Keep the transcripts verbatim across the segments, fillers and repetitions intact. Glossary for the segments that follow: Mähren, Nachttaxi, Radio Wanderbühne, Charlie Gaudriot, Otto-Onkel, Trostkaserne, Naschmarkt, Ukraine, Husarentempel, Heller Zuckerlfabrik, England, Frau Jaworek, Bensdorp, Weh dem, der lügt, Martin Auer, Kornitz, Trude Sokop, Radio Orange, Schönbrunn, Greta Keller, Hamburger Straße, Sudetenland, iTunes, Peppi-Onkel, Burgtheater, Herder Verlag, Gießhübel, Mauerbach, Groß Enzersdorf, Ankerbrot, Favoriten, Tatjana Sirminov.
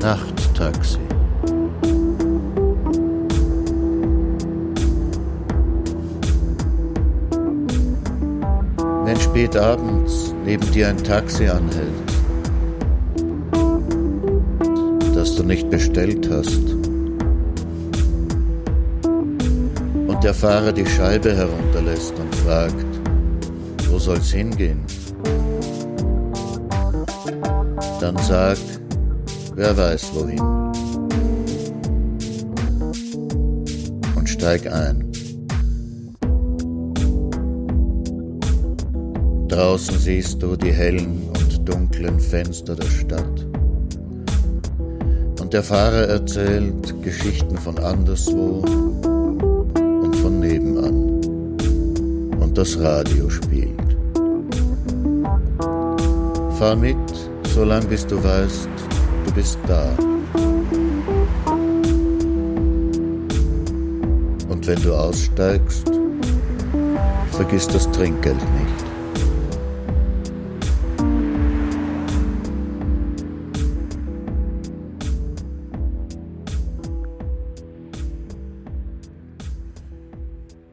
Nachttaxi. Wenn spät abends neben dir ein Taxi anhält, das du nicht bestellt hast, und der Fahrer die Scheibe herunterlässt und fragt, wo soll's hingehen? Dann sag, wer weiß wohin. Und steig ein. Draußen siehst du die hellen und dunklen Fenster der Stadt. Und der Fahrer erzählt Geschichten von anderswo und von nebenan. Und das Radio spielt. Fahr mit, solange bis du weißt, du bist da. Und wenn du aussteigst, vergiss das Trinkgeld nicht.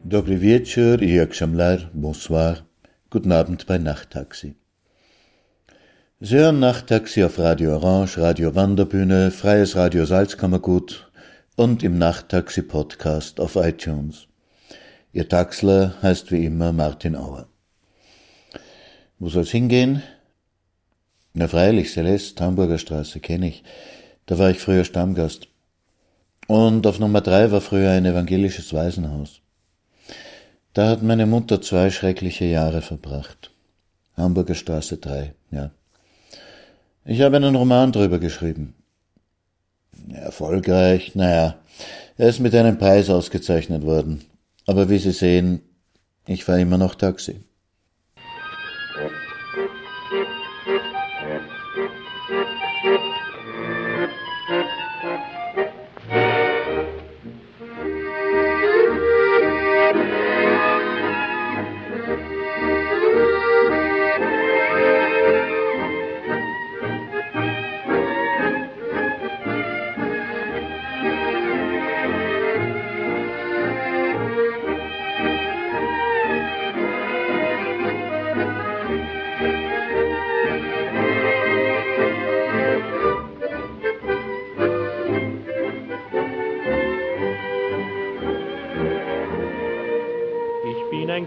Dobry wieczór, jak szamlar, bonsoir, guten Abend bei Nachttaxi. Sie hören Nachttaxi auf Radio Orange, Radio Wanderbühne, Freies Radio Salzkammergut und im Nachttaxi-Podcast auf iTunes. Ihr Taxler heißt wie immer Martin Auer. Wo soll's hingehen? Na freilich, Celeste, Hamburger Straße, kenne ich. Da war ich früher Stammgast. Und auf Nummer drei war früher ein evangelisches Waisenhaus. Da hat meine Mutter zwei schreckliche Jahre verbracht. Hamburger Straße drei, ja. Ich habe einen Roman drüber geschrieben. Erfolgreich, naja, er ist mit einem Preis ausgezeichnet worden. Aber wie Sie sehen, ich fahre immer noch Taxi.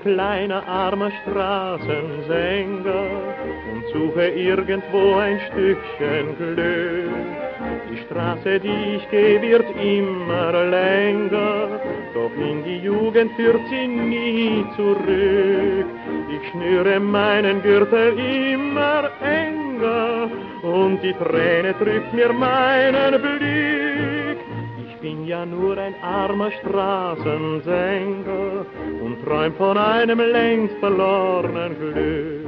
Kleiner armer Straßensänger und suche irgendwo ein Stückchen Glück. Die Straße, die ich gehe, wird immer länger, doch in die Jugend führt sie nie zurück. Ich schnüre meinen Gürtel immer enger und die Träne drückt mir meinen Blick. Ich bin ja nur ein armer Straßensänger und träum von einem längst verlorenen Glück.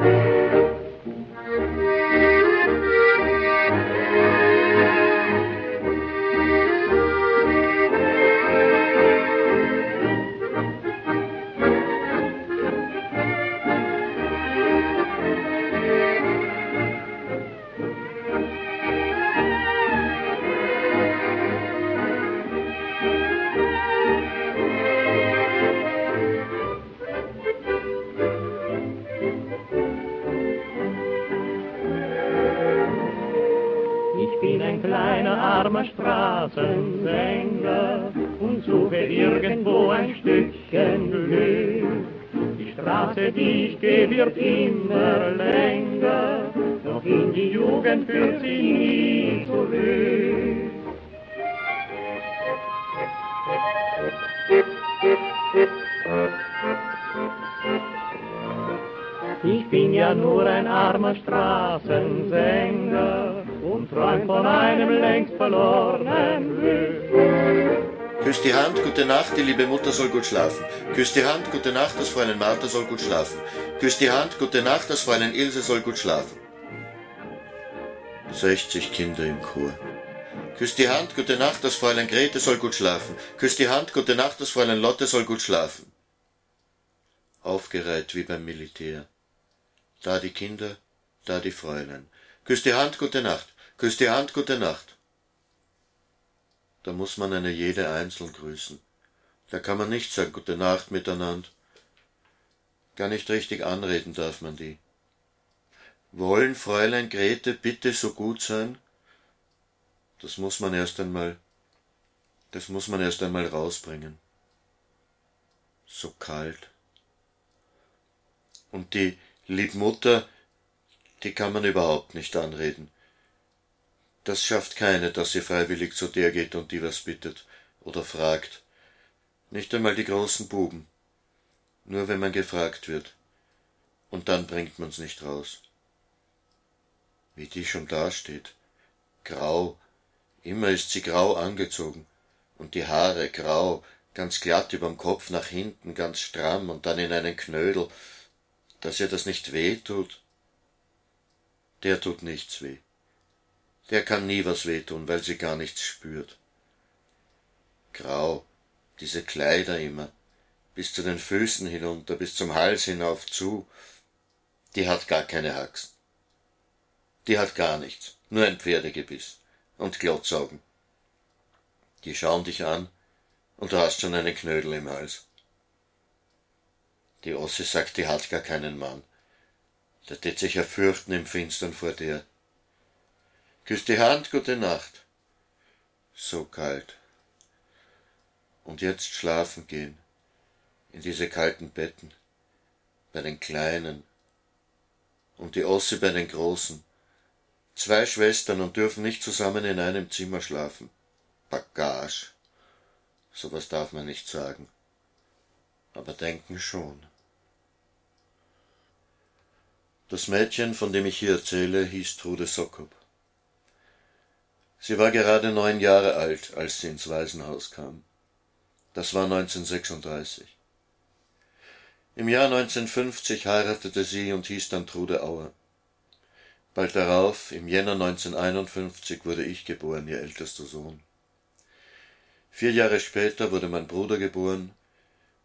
Straßensänger und suche irgendwo ein Stückchen Glück. Die Straße, die ich gehe, wird immer länger, doch in die Jugend führt sie nie zurück. Ich bin ja nur ein armer Straßensänger und träum von einem längst verlorenen Glück. Küss die Hand, gute Nacht, die liebe Mutter soll gut schlafen. Küss die Hand, gute Nacht, das Fräulein Martha soll gut schlafen. Küss die Hand, gute Nacht, das Fräulein Ilse soll gut schlafen. sechzig Kinder im Chor. Küss die Hand, gute Nacht, das Fräulein Grete soll gut schlafen. Küss die Hand, gute Nacht, das Fräulein Lotte soll gut schlafen. Aufgereiht wie beim Militär. Da die Kinder, da die Fräulein. Küss die Hand, gute Nacht. Küss die Hand, gute Nacht. Da muss man eine jede einzeln grüßen. Da kann man nicht sagen, gute Nacht miteinander. Gar nicht richtig anreden darf man die. Wollen Fräulein Grete bitte so gut sein? Das muss man erst einmal, das muss man erst einmal rausbringen. So kalt. Und die Liebmutter, die kann man überhaupt nicht anreden. Das schafft keine, dass sie freiwillig zu der geht und die was bittet oder fragt. Nicht einmal die großen Buben. Nur wenn man gefragt wird. Und dann bringt man's nicht raus. Wie die schon dasteht. Grau. Immer ist sie grau angezogen. Und die Haare grau, ganz glatt überm Kopf nach hinten, ganz stramm und dann in einen Knödel, dass ihr das nicht weh tut. Der tut nichts weh. Der kann nie was wehtun, weil sie gar nichts spürt. Grau, diese Kleider immer, bis zu den Füßen hinunter, bis zum Hals hinauf zu, die hat gar keine Haxen. Die hat gar nichts, nur ein Pferdegebiss und Glotzaugen. Die schauen dich an und du hast schon einen Knödel im Hals. Die Ossi sagt, die hat gar keinen Mann. Der tät sich ja fürchten im Finstern vor dir. Küss die Hand, gute Nacht. So kalt. Und jetzt schlafen gehen, in diese kalten Betten, bei den Kleinen. Und die Ossi bei den Großen. Zwei Schwestern und dürfen nicht zusammen in einem Zimmer schlafen. Bagage. So was darf man nicht sagen. Aber denken schon. Das Mädchen, von dem ich hier erzähle, hieß Trude Sokop. Sie war gerade neun Jahre alt, als sie ins Waisenhaus kam. Das war neunzehnhundertsechsunddreißig. Im Jahr neunzehnhundertfünfzig heiratete sie und hieß dann Trude Auer. Bald darauf, im Jänner neunzehnhunderteinundfünfzig, wurde ich geboren, ihr ältester Sohn. Vier Jahre später wurde mein Bruder geboren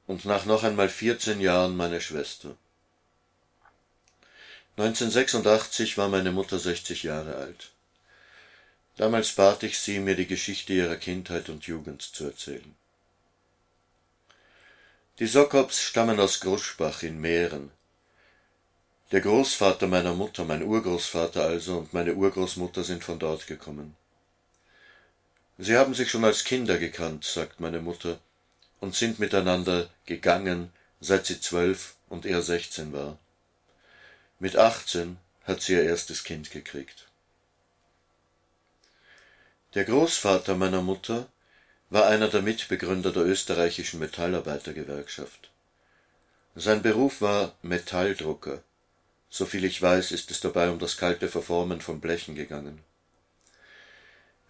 und nach noch einmal vierzehn Jahren meine Schwester. neunzehnhundertsechsundachtzig war meine Mutter sechzig Jahre alt. Damals bat ich sie, mir die Geschichte ihrer Kindheit und Jugend zu erzählen. Die Sokops stammen aus Groschbach in Mähren. Der Großvater meiner Mutter, mein Urgroßvater also, und meine Urgroßmutter sind von dort gekommen. Sie haben sich schon als Kinder gekannt, sagt meine Mutter, und sind miteinander gegangen, seit sie zwölf und er sechzehn war. Mit achtzehn hat sie ihr erstes Kind gekriegt. Der Großvater meiner Mutter war einer der Mitbegründer der österreichischen Metallarbeitergewerkschaft. Sein Beruf war Metalldrucker. Soviel ich weiß, ist es dabei um das kalte Verformen von Blechen gegangen.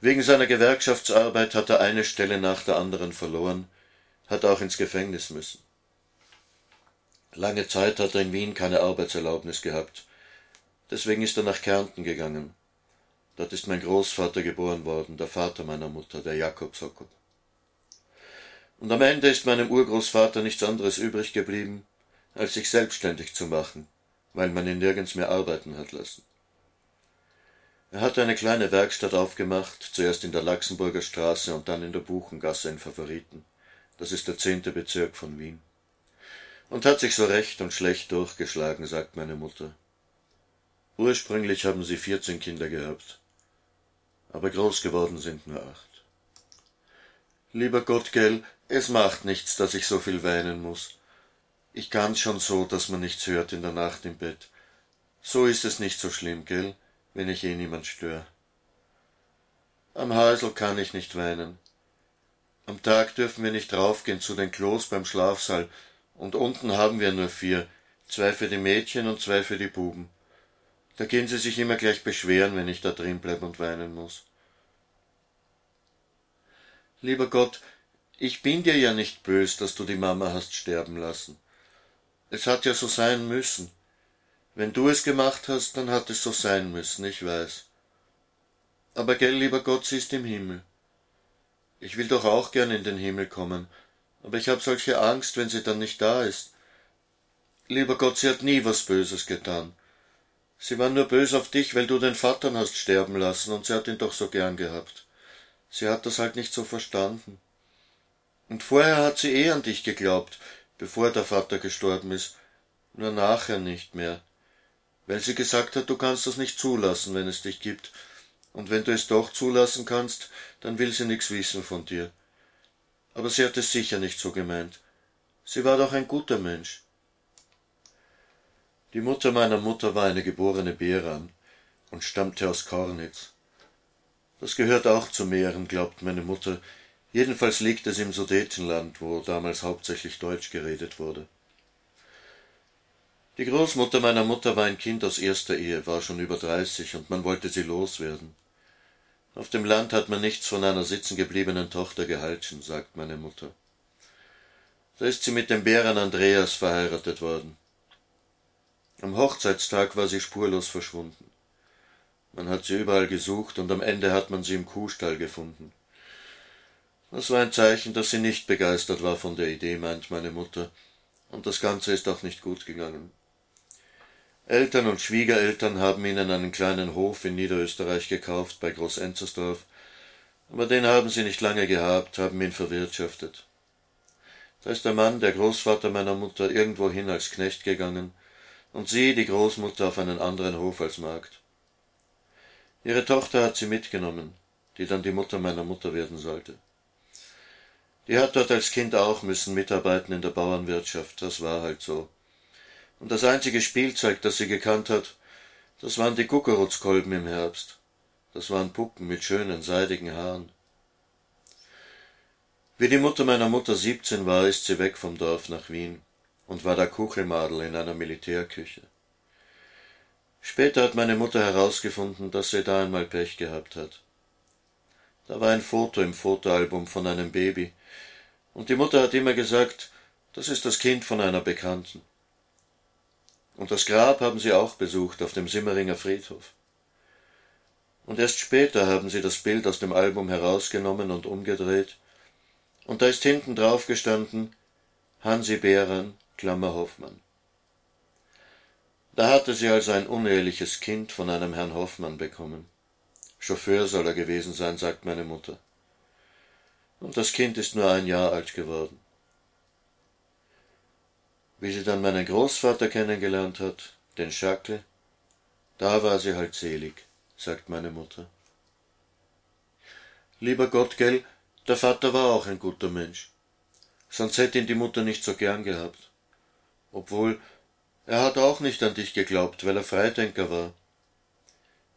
Wegen seiner Gewerkschaftsarbeit hat er eine Stelle nach der anderen verloren, hat auch ins Gefängnis müssen. Lange Zeit hat er in Wien keine Arbeitserlaubnis gehabt. Deswegen ist er nach Kärnten gegangen. Dort ist mein Großvater geboren worden, der Vater meiner Mutter, der Jakob Sokop. Und am Ende ist meinem Urgroßvater nichts anderes übrig geblieben, als sich selbstständig zu machen, weil man ihn nirgends mehr arbeiten hat lassen. Er hat eine kleine Werkstatt aufgemacht, zuerst in der Laxenburger Straße und dann in der Buchengasse in Favoriten. Das ist der zehnte Bezirk von Wien. Und hat sich so recht und schlecht durchgeschlagen, sagt meine Mutter. Ursprünglich haben sie vierzehn Kinder gehabt, aber groß geworden sind nur acht. Lieber Gott, gell, es macht nichts, dass ich so viel weinen muss. Ich kann's schon so, dass man nichts hört in der Nacht im Bett. So ist es nicht so schlimm, gell, wenn ich eh niemand stör. Am Häusl kann ich nicht weinen. Am Tag dürfen wir nicht raufgehen zu den Klos beim Schlafsaal, und unten haben wir nur vier, zwei für die Mädchen und zwei für die Buben. Da gehen sie sich immer gleich beschweren, wenn ich da drin bleib und weinen muss. Lieber Gott, ich bin dir ja nicht bös, dass du die Mama hast sterben lassen. Es hat ja so sein müssen. Wenn du es gemacht hast, dann hat es so sein müssen, ich weiß. Aber gell, lieber Gott, sie ist im Himmel. Ich will doch auch gern in den Himmel kommen, aber ich hab solche Angst, wenn sie dann nicht da ist. Lieber Gott, sie hat nie was Böses getan. Sie war nur böse auf dich, weil du den Vater hast sterben lassen, und sie hat ihn doch so gern gehabt. Sie hat das halt nicht so verstanden. Und vorher hat sie eh an dich geglaubt, bevor der Vater gestorben ist, nur nachher nicht mehr, weil sie gesagt hat, du kannst das nicht zulassen, wenn es dich gibt, und wenn du es doch zulassen kannst, dann will sie nichts wissen von dir. Aber sie hat es sicher nicht so gemeint. Sie war doch ein guter Mensch. Die Mutter meiner Mutter war eine geborene Beran und stammte aus Kornitz. Das gehört auch zu Mähren, glaubt meine Mutter. Jedenfalls liegt es im Sudetenland, wo damals hauptsächlich Deutsch geredet wurde. Die Großmutter meiner Mutter war ein Kind aus erster Ehe, war schon über dreißig und man wollte sie loswerden. Auf dem Land hat man nichts von einer sitzengebliebenen Tochter gehalten, sagt meine Mutter. Da ist sie mit dem Bären Andreas verheiratet worden. Am Hochzeitstag war sie spurlos verschwunden. Man hat sie überall gesucht und am Ende hat man sie im Kuhstall gefunden. Das war ein Zeichen, dass sie nicht begeistert war von der Idee, meint meine Mutter, und das Ganze ist auch nicht gut gegangen. Eltern und Schwiegereltern haben ihnen einen kleinen Hof in Niederösterreich gekauft, bei Groß Enzersdorf, aber den haben sie nicht lange gehabt, haben ihn verwirtschaftet. Da ist der Mann, der Großvater meiner Mutter, irgendwohin als Knecht gegangen und sie, die Großmutter, auf einen anderen Hof als Magd. Ihre Tochter hat sie mitgenommen, die dann die Mutter meiner Mutter werden sollte. Die hat dort als Kind auch müssen mitarbeiten in der Bauernwirtschaft, das war halt so. Und das einzige Spielzeug, das sie gekannt hat, das waren die Kuckerutzkolben im Herbst. Das waren Puppen mit schönen, seidigen Haaren. Wie die Mutter meiner Mutter siebzehn war, ist sie weg vom Dorf nach Wien und war da Kuchelmadel in einer Militärküche. Später hat meine Mutter herausgefunden, dass sie da einmal Pech gehabt hat. Da war ein Foto im Fotoalbum von einem Baby, und die Mutter hat immer gesagt, das ist das Kind von einer Bekannten. Und das Grab haben sie auch besucht auf dem Simmeringer Friedhof. Und erst später haben sie das Bild aus dem Album herausgenommen und umgedreht, und da ist hinten drauf gestanden, Hansi Behran, Klammer Hoffmann. Da hatte sie also ein uneheliches Kind von einem Herrn Hoffmann bekommen. Chauffeur soll er gewesen sein, sagt meine Mutter. Und das Kind ist nur ein Jahr alt geworden. Wie sie dann meinen Großvater kennengelernt hat, den Schackl, da war sie halt selig, sagt meine Mutter. Lieber Gott, gell, der Vater war auch ein guter Mensch. Sonst hätte ihn die Mutter nicht so gern gehabt. Obwohl, er hat auch nicht an dich geglaubt, weil er Freidenker war.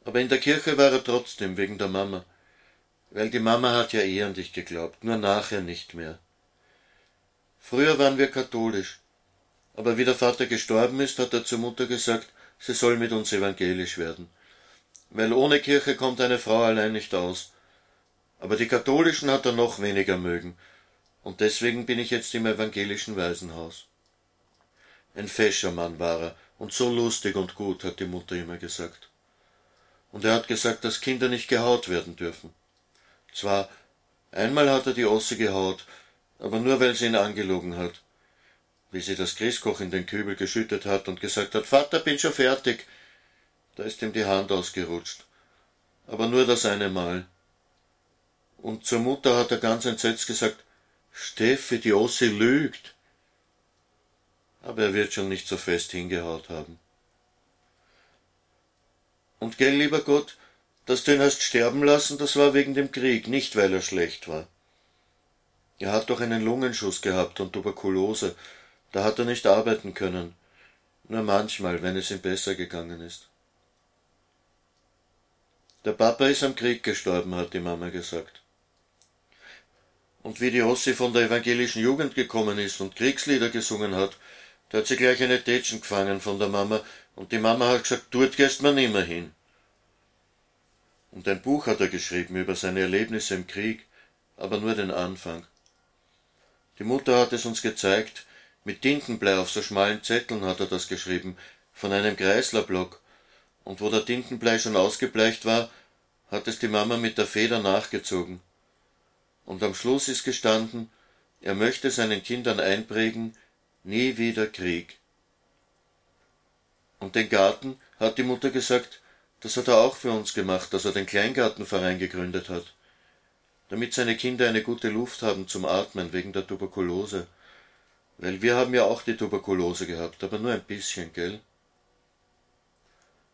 Aber in der Kirche war er trotzdem, wegen der Mama. Weil die Mama hat ja eh an dich geglaubt, nur nachher nicht mehr. Früher waren wir katholisch, aber wie der Vater gestorben ist, hat er zur Mutter gesagt, sie soll mit uns evangelisch werden. Weil ohne Kirche kommt eine Frau allein nicht aus. Aber die Katholischen hat er noch weniger mögen, und deswegen bin ich jetzt im evangelischen Waisenhaus. Ein fescher Mann war er, und so lustig und gut, hat die Mutter immer gesagt. Und er hat gesagt, dass Kinder nicht gehaut werden dürfen. Zwar, einmal hat er die Osse gehaut, aber nur, weil sie ihn angelogen hat. Wie sie das Christkoch in den Kübel geschüttet hat und gesagt hat, Vater, bin schon fertig, da ist ihm die Hand ausgerutscht. Aber nur das eine Mal. Und zur Mutter hat er ganz entsetzt gesagt, Steffi, die Osse lügt. Aber er wird schon nicht so fest hingehaut haben. Und gell, lieber Gott, dass du ihn hast sterben lassen, das war wegen dem Krieg, nicht weil er schlecht war. Er hat doch einen Lungenschuss gehabt und Tuberkulose, da hat er nicht arbeiten können, nur manchmal, wenn es ihm besser gegangen ist. Der Papa ist am Krieg gestorben, hat die Mama gesagt. Und wie die Ossi von der evangelischen Jugend gekommen ist und Kriegslieder gesungen hat, da hat sie gleich eine Tätschen gefangen von der Mama, und die Mama hat gesagt, dort gehst man nimmer hin. Und ein Buch hat er geschrieben über seine Erlebnisse im Krieg, aber nur den Anfang. Die Mutter hat es uns gezeigt, mit Tintenblei auf so schmalen Zetteln hat er das geschrieben, von einem Kreislerblock, und wo der Tintenblei schon ausgebleicht war, hat es die Mama mit der Feder nachgezogen. Und am Schluss ist gestanden, er möchte seinen Kindern einprägen, nie wieder Krieg. Und den Garten, hat die Mutter gesagt, das hat er auch für uns gemacht, dass er den Kleingartenverein gegründet hat. damit seine Kinder eine gute Luft haben zum Atmen wegen der Tuberkulose. Weil wir haben ja auch die Tuberkulose gehabt, aber nur ein bisschen, gell?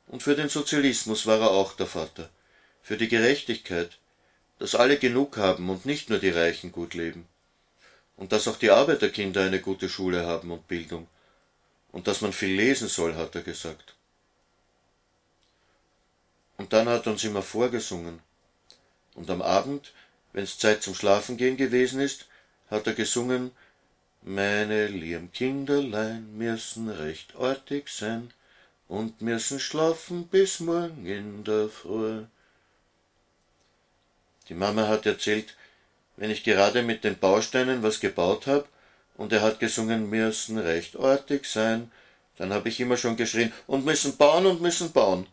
Und für den Sozialismus war er auch der Vater, für die Gerechtigkeit, dass alle genug haben und nicht nur die Reichen gut leben. Und dass auch die Arbeiterkinder eine gute Schule haben und Bildung. Und dass man viel lesen soll, hat er gesagt. Und dann hat er uns immer vorgesungen. Und am Abend, wenn's Zeit zum Schlafengehen gewesen ist, hat er gesungen, »Meine lieben Kinderlein müssen recht artig sein und müssen schlafen bis morgen in der Früh.« Die Mama hat erzählt, wenn ich gerade mit den Bausteinen was gebaut habe und er hat gesungen, müssen recht artig sein, dann habe ich immer schon geschrien, und müssen bauen und müssen bauen.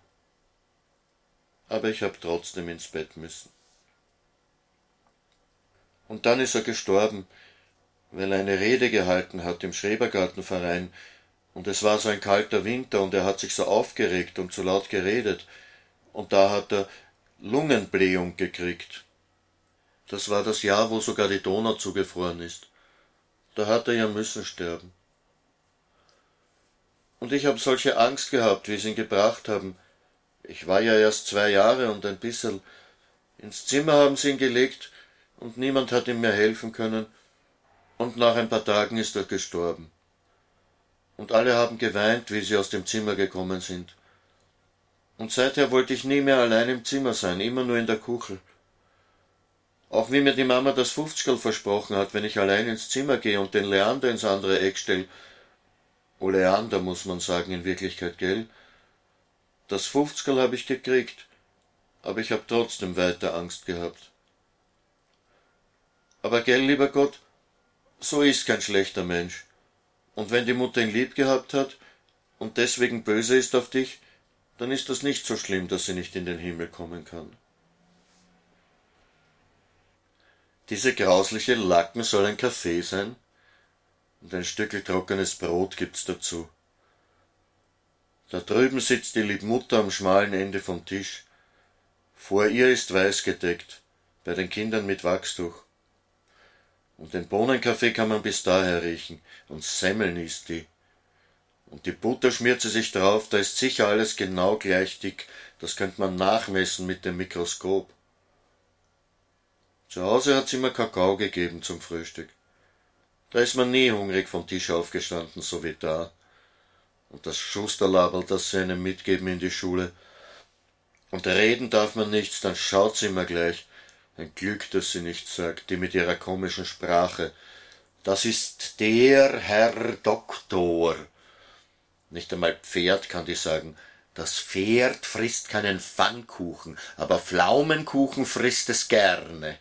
Aber ich habe trotzdem ins Bett müssen. Und dann ist er gestorben, weil er eine Rede gehalten hat im Schrebergartenverein und es war so ein kalter Winter und er hat sich so aufgeregt und so laut geredet und da hat er Lungenblähung gekriegt. Das war das Jahr, wo sogar die Donau zugefroren ist. Da hat er ja müssen sterben. Und ich habe solche Angst gehabt, wie sie ihn gebracht haben. Ich war ja erst zwei Jahre und ein bisserl. Ins Zimmer haben sie ihn gelegt und niemand hat ihm mehr helfen können. Und nach ein paar Tagen ist er gestorben. Und alle haben geweint, wie sie aus dem Zimmer gekommen sind. Und seither wollte ich nie mehr allein im Zimmer sein, immer nur in der Kuchel. Auch wie mir die Mama das Fünfzigerl versprochen hat, wenn ich allein ins Zimmer gehe und den Leander ins andere Eck stelle. Oh, Leander muss man sagen in Wirklichkeit, gell? Das Fünfzigerl habe ich gekriegt, aber ich habe trotzdem weiter Angst gehabt. Aber gell, lieber Gott, so ist kein schlechter Mensch. Und wenn die Mutter ihn lieb gehabt hat und deswegen böse ist auf dich, dann ist das nicht so schlimm, dass sie nicht in den Himmel kommen kann. Diese grausliche Lacken soll ein Kaffee sein und ein Stückel trockenes Brot gibt's dazu. Da drüben sitzt die Liebmutter am schmalen Ende vom Tisch. Vor ihr ist weiß gedeckt, bei den Kindern mit Wachstuch. Und den Bohnenkaffee kann man bis daher riechen und Semmeln isst die. Und die Butter schmiert sie sich drauf, da ist sicher alles genau gleich dick, das könnte man nachmessen mit dem Mikroskop. Zu Hause hat's immer Kakao gegeben zum Frühstück. Da ist man nie hungrig vom Tisch aufgestanden, so wie da. Und das Schusterlaberl, das sie einem mitgeben in die Schule. Und reden darf man nichts, dann schaut's immer gleich. Ein Glück, dass sie nichts sagt, die mit ihrer komischen Sprache. Das ist der Herr Doktor. Nicht einmal Pferd kann die sagen. Das Pferd frisst keinen Pfannkuchen, aber Pflaumenkuchen frisst es gerne.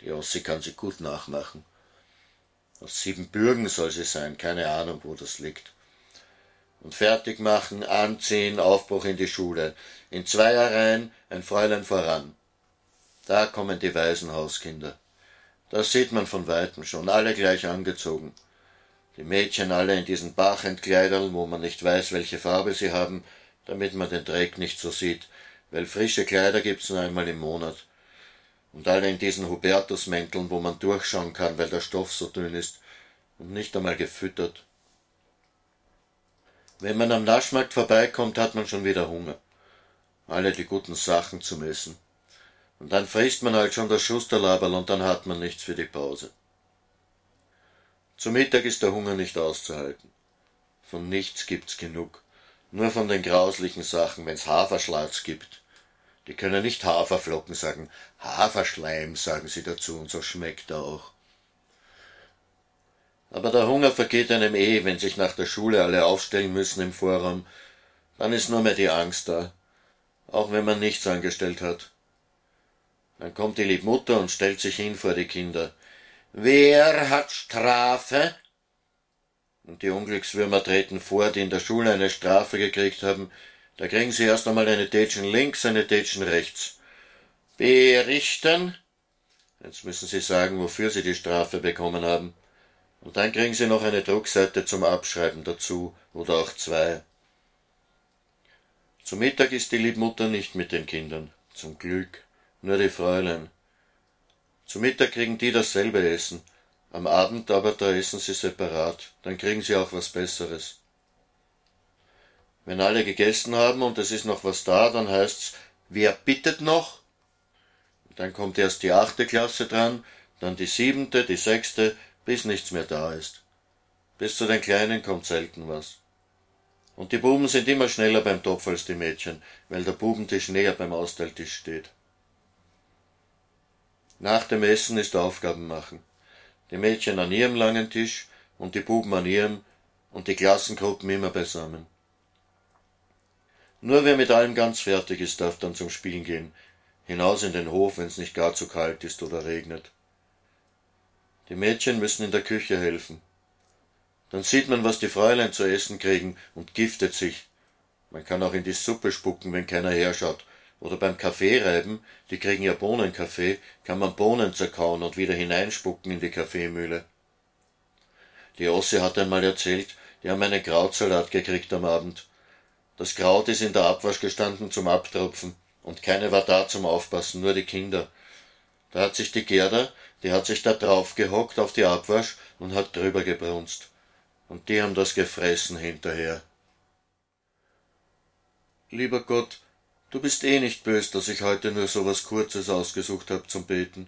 Die Ossi kann sie gut nachmachen. Aus Siebenbürgen soll sie sein, keine Ahnung, wo das liegt. Und fertig machen, anziehen, Aufbruch in die Schule. In Zweier rein, ein Fräulein voran. Da kommen die Waisenhauskinder. Das sieht man von Weitem schon, alle gleich angezogen. Die Mädchen alle in diesen Bachentkleidern, wo man nicht weiß, welche Farbe sie haben, damit man den Dreck nicht so sieht, weil frische Kleider gibt's nur einmal im Monat. Und alle in diesen Hubertusmänteln, wo man durchschauen kann, weil der Stoff so dünn ist und nicht einmal gefüttert. Wenn man am Naschmarkt vorbeikommt, hat man schon wieder Hunger. Alle die guten Sachen zu essen. Und dann frisst man halt schon das Schusterlaberl und dann hat man nichts für die Pause. Zum Mittag ist der Hunger nicht auszuhalten. Von nichts gibt's genug. Nur von den grauslichen Sachen, wenn's Haferschleim gibt. Die können nicht Haferflocken sagen, Haferschleim sagen sie dazu und so schmeckt er auch. Aber der Hunger vergeht einem eh, wenn sich nach der Schule alle aufstellen müssen im Vorraum. Dann ist nur mehr die Angst da, auch wenn man nichts angestellt hat. Dann kommt die Liebmutter und stellt sich hin vor die Kinder. Wer hat Strafe? Und die Unglückswürmer treten vor, die in der Schule eine Strafe gekriegt haben. Da kriegen sie erst einmal eine Tätschen links, eine Tätschen rechts. Berichten? Jetzt müssen sie sagen, wofür sie die Strafe bekommen haben. Und dann kriegen sie noch eine Druckseite zum Abschreiben dazu, oder auch zwei. Zum Mittag ist die Liebmutter nicht mit den Kindern, zum Glück, nur die Fräulein. Zum Mittag kriegen die dasselbe Essen. Am Abend aber da essen sie separat. Dann kriegen sie auch was Besseres. Wenn alle gegessen haben und es ist noch was da, dann heißt's, wer bittet noch? Dann kommt erst die achte Klasse dran, dann die siebente, die sechste, bis nichts mehr da ist. Bis zu den Kleinen kommt selten was. Und die Buben sind immer schneller beim Topf als die Mädchen, weil der Bubentisch näher beim Austeiltisch steht. Nach dem Essen ist Aufgaben machen. Die Mädchen an ihrem langen Tisch und die Buben an ihrem und die Klassengruppen immer beisammen. Nur wer mit allem ganz fertig ist, darf dann zum Spielen gehen, hinaus in den Hof, wenn's nicht gar zu kalt ist oder regnet. Die Mädchen müssen in der Küche helfen. Dann sieht man, was die Fräulein zu essen kriegen und giftet sich. Man kann auch in die Suppe spucken, wenn keiner herschaut. Oder beim Kaffee reiben, die kriegen ja Bohnenkaffee, kann man Bohnen zerkauen und wieder hineinspucken in die Kaffeemühle. Die Ossi hat einmal erzählt, die haben einen Krautsalat gekriegt am Abend. Das Kraut ist in der Abwasch gestanden zum Abtropfen, und keine war da zum Aufpassen, nur die Kinder. Da hat sich die Gerda, die hat sich da drauf gehockt auf die Abwasch und hat drüber gebrunst. Und die haben das gefressen hinterher. Lieber Gott, du bist eh nicht böse, dass ich heute nur so was Kurzes ausgesucht habe zum Beten.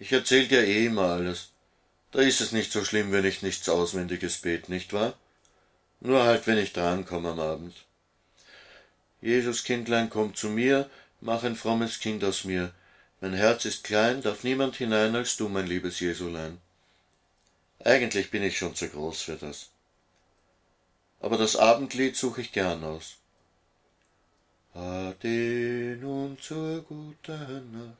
Ich erzähl dir eh immer alles. Da ist es nicht so schlimm, wenn ich nichts Auswendiges bete, nicht wahr? Nur halt, wenn ich drankomme am Abend. Jesuskindlein, komm zu mir, mach ein frommes Kind aus mir. Mein Herz ist klein, darf niemand hinein als du, mein liebes Jesulein. Eigentlich bin ich schon zu groß für das. Aber das Abendlied suche ich gern aus. Ade nun zur guten Nacht,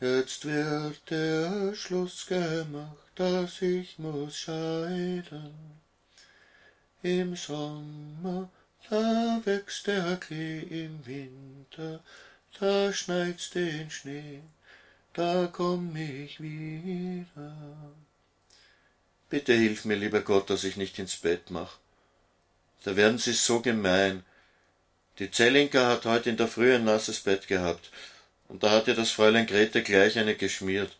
jetzt wird der Schluss gemacht, dass ich muss scheiden. Im Sommer, da wächst der Klee, im Winter, da schneit's den Schnee, da komm ich wieder. Bitte hilf mir, lieber Gott, dass ich nicht ins Bett mach. Da werden sie so gemein. Die Zellinka hat heute in der Früh ein nasses Bett gehabt, und da hat ihr das Fräulein Grete gleich eine geschmiert.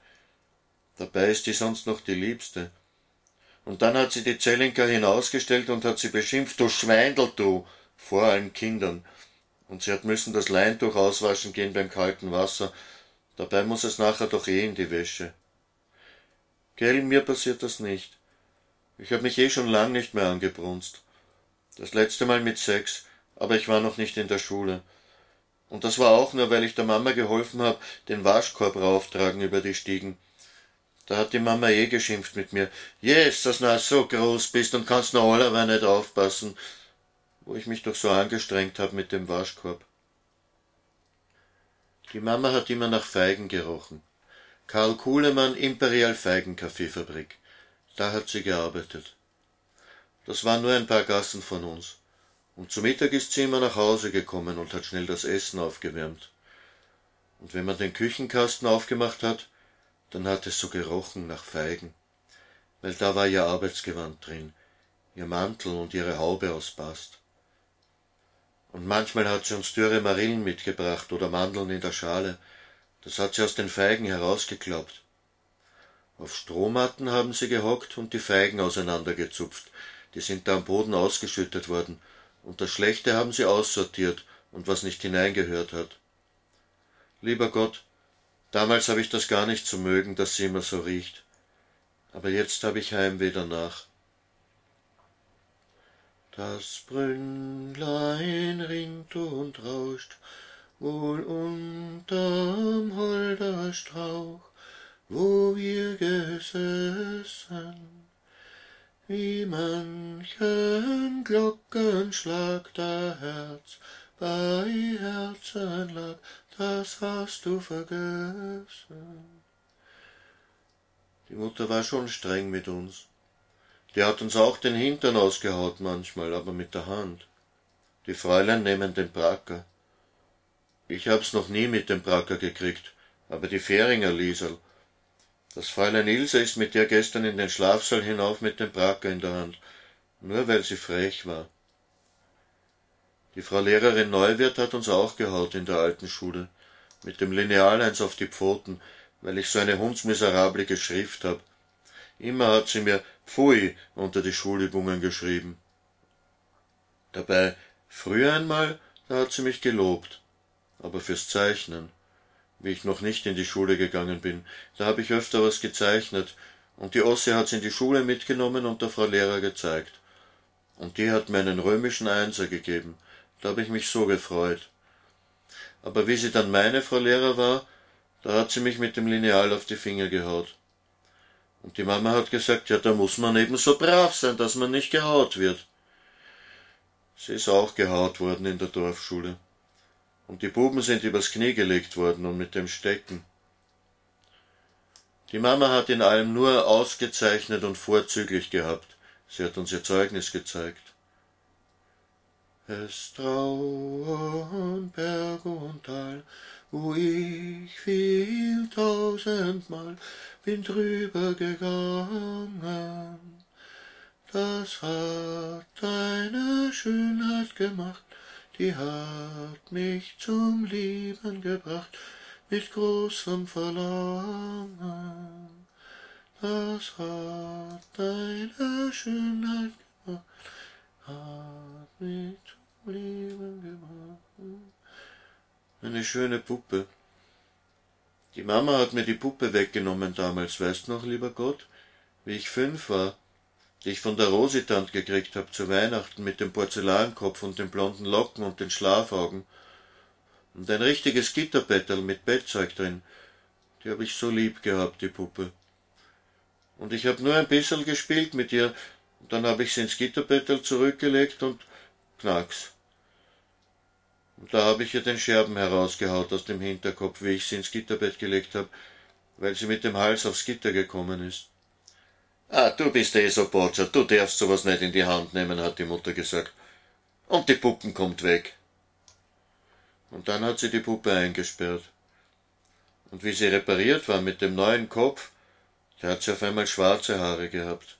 Dabei ist die sonst noch die Liebste. Und dann hat sie die Zellinka hinausgestellt und hat sie beschimpft, du Schweindel, du, vor allen Kindern. Und sie hat müssen das Leintuch auswaschen gehen beim kalten Wasser. Dabei muss es nachher doch eh in die Wäsche. Gell, mir passiert das nicht. Ich hab mich eh schon lang nicht mehr angebrunst. Das letzte Mal mit sechs, aber ich war noch nicht in der Schule. Und das war auch nur, weil ich der Mama geholfen hab, den Waschkorb rauftragen über die Stiegen. Da hat die Mama eh geschimpft mit mir. Yes, dass du so groß bist und kannst noch allerweil nicht aufpassen, wo ich mich doch so angestrengt habe mit dem Waschkorb. Die Mama hat immer nach Feigen gerochen. Karl Kuhlemann Imperial Feigenkaffeefabrik. Da hat sie gearbeitet. Das waren nur ein paar Gassen von uns. Und zu Mittag ist sie immer nach Hause gekommen und hat schnell das Essen aufgewärmt. Und wenn man den Küchenkasten aufgemacht hat, dann hat es so gerochen nach Feigen, weil da war ihr Arbeitsgewand drin, ihr Mantel und ihre Haube aus Bast. Und manchmal hat sie uns dürre Marillen mitgebracht oder Mandeln in der Schale, das hat sie aus den Feigen herausgeklappt. Auf Strohmatten haben sie gehockt und die Feigen auseinandergezupft, die sind da am Boden ausgeschüttet worden, und das Schlechte haben sie aussortiert und was nicht hineingehört hat. Lieber Gott, damals habe ich das gar nicht zu mögen, dass sie immer so riecht. Aber jetzt habe ich Heimweh danach. Das Brünnlein ringt und rauscht, wohl unterm Holderstrauch, wo wir gesessen. Wie manchen Glockenschlag der Herz bei Herzen lag, das hast du vergessen. Die Mutter war schon streng mit uns. Die hat uns auch den Hintern ausgehaut manchmal, aber mit der Hand. Die Fräulein nehmen den Bracker. Ich hab's noch nie mit dem Bracker gekriegt, aber die Fähringer Liesel. Das Fräulein Ilse ist mit der gestern in den Schlafsaal hinauf mit dem Bracker in der Hand, nur weil sie frech war. Die Frau Lehrerin Neuwirth hat uns auch gehaut in der alten Schule, mit dem Lineal eins auf die Pfoten, weil ich so eine hundsmiserable Geschrift habe. Immer hat sie mir Pfui unter die Schulübungen geschrieben. Dabei, früher einmal, da hat sie mich gelobt, aber fürs Zeichnen. Wie ich noch nicht in die Schule gegangen bin, da habe ich öfter was gezeichnet, und die Ossi hat's in die Schule mitgenommen und der Frau Lehrer gezeigt. Und die hat mir einen römischen Einser gegeben, da habe ich mich so gefreut. Aber wie sie dann meine Frau Lehrer war, da hat sie mich mit dem Lineal auf die Finger gehaut. Und die Mama hat gesagt, ja, da muss man eben so brav sein, dass man nicht gehaut wird. Sie ist auch gehaut worden in der Dorfschule. Und die Buben sind übers Knie gelegt worden und mit dem Stecken. Die Mama hat in allem nur ausgezeichnet und vorzüglich gehabt. Sie hat uns ihr Zeugnis gezeigt. Es trauen Berg und Tal, wo ich viel tausendmal bin drüber gegangen. Das hat deine Schönheit gemacht, die hat mich zum Lieben gebracht, mit großem Verlangen. Das hat deine Schönheit gemacht, hat mich zum Lieben gebracht. Eine schöne Puppe. Die Mama hat mir die Puppe weggenommen damals, weißt noch, lieber Gott, wie ich fünf war, die ich von der Rosi-Tante gekriegt habe zu Weihnachten mit dem Porzellankopf und den blonden Locken und den Schlafaugen und ein richtiges Gitterbettel mit Bettzeug drin. Die habe ich so lieb gehabt, die Puppe. Und ich habe nur ein bisschen gespielt mit ihr, und dann habe ich sie ins Gitterbettel zurückgelegt und knacks. Und da habe ich ihr den Scherben herausgehaut aus dem Hinterkopf, wie ich sie ins Gitterbett gelegt habe, weil sie mit dem Hals aufs Gitter gekommen ist. »Ah, du bist eh so Botscher, du darfst sowas nicht in die Hand nehmen«, hat die Mutter gesagt. »Und die Puppen kommt weg.« Und dann hat sie die Puppe eingesperrt. Und wie sie repariert war mit dem neuen Kopf, da hat sie auf einmal schwarze Haare gehabt.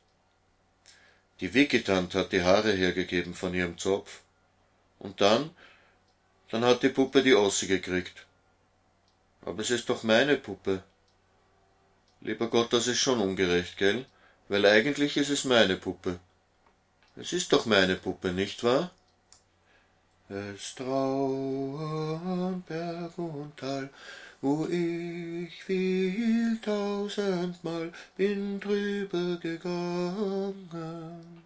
Die Vicky-Tante hat die Haare hergegeben von ihrem Zopf. Und dann, dann hat die Puppe die Ossi gekriegt. Aber es ist doch meine Puppe. Lieber Gott, das ist schon ungerecht, gell? Weil eigentlich ist es meine Puppe. Es ist doch meine Puppe, nicht wahr? Es trauen Berg und Tal, wo ich viel tausendmal bin drüber gegangen.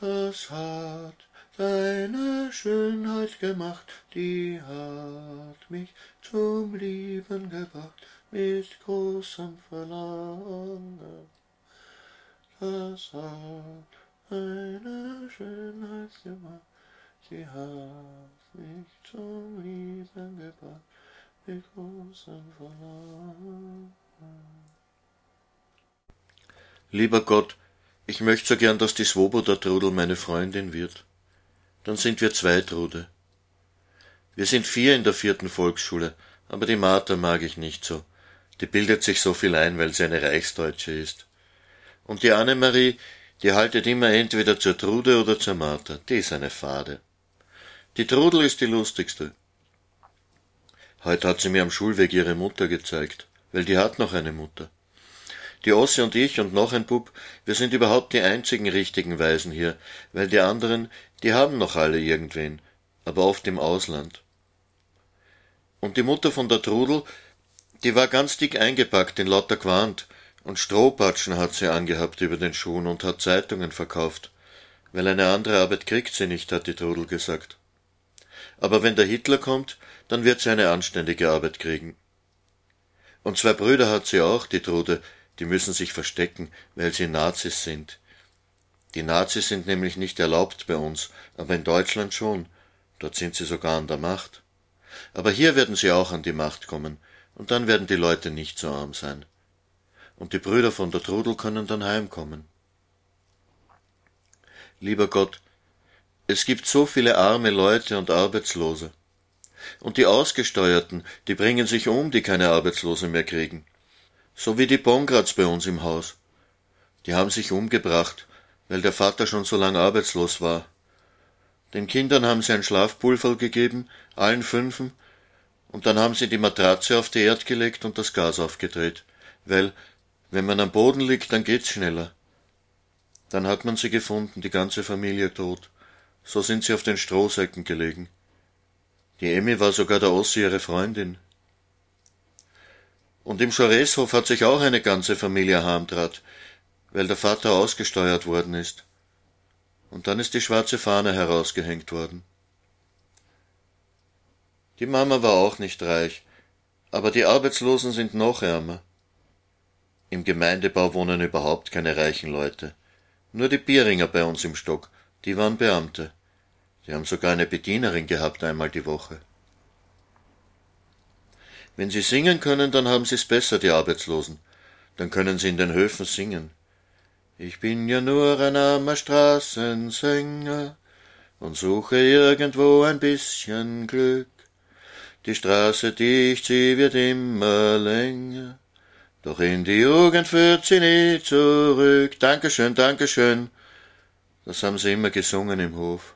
Das hat deine Schönheit gemacht, die hat mich zum Lieben gebracht, mit großem Verlangen. Das hat eine Schönheit gemacht, sie hat mich zum Lieben gebracht, mit großem Verlangen. Lieber Gott, ich möchte so gern, dass die Svoboda-Trudel meine Freundin wird. Dann sind wir zwei Trude. Wir sind vier in der vierten Volksschule, aber die Martha mag ich nicht so. Die bildet sich so viel ein, weil sie eine Reichsdeutsche ist. Und die Annemarie, die haltet immer entweder zur Trude oder zur Martha. Die ist eine Fade. Die Trudel ist die lustigste. Heute hat sie mir am Schulweg ihre Mutter gezeigt, weil die hat noch eine Mutter. Die Ossi und ich und noch ein Bub, wir sind überhaupt die einzigen richtigen Waisen hier, weil die anderen, die haben noch alle irgendwen, aber oft im Ausland. Und die Mutter von der Trudel, die war ganz dick eingepackt in lauter Quant, und Strohpatschen hat sie angehabt über den Schuhen und hat Zeitungen verkauft, weil eine andere Arbeit kriegt sie nicht, hat die Trudel gesagt. Aber wenn der Hitler kommt, dann wird sie eine anständige Arbeit kriegen. Und zwei Brüder hat sie auch, die Trude, die müssen sich verstecken, weil sie Nazis sind. Die Nazis sind nämlich nicht erlaubt bei uns, aber in Deutschland schon, dort sind sie sogar an der Macht. Aber hier werden sie auch an die Macht kommen, und dann werden die Leute nicht so arm sein. Und die Brüder von der Trudel können dann heimkommen. Lieber Gott, es gibt so viele arme Leute und Arbeitslose. Und die Ausgesteuerten, die bringen sich um, die keine Arbeitslose mehr kriegen. So wie die Bongrats bei uns im Haus. Die haben sich umgebracht, weil der Vater schon so lang arbeitslos war. Den Kindern haben sie ein Schlafpulver gegeben, allen Fünfen, Und dann haben sie die Matratze auf die Erde gelegt und das Gas aufgedreht, weil, wenn man am Boden liegt, dann geht's schneller. Dann hat man sie gefunden, die ganze Familie tot. So sind sie auf den Strohsäcken gelegen. Die Emmy war sogar der Ossi ihre Freundin. Und im Schoreshof hat sich auch eine ganze Familie heimtrat, weil der Vater ausgesteuert worden ist. Und dann ist die schwarze Fahne herausgehängt worden. Die Mama war auch nicht reich, aber die Arbeitslosen sind noch ärmer. Im Gemeindebau wohnen überhaupt keine reichen Leute. Nur die Bieringer bei uns im Stock, die waren Beamte. Die haben sogar eine Bedienerin gehabt einmal die Woche. Wenn sie singen können, dann haben sie's besser, die Arbeitslosen. Dann können sie in den Höfen singen. Ich bin ja nur ein armer Straßensänger und suche irgendwo ein bisschen Glück. Die Straße, die ich zieh, wird immer länger, doch in die Jugend führt sie nie zurück. Dankeschön, Dankeschön. Das haben sie immer gesungen im Hof.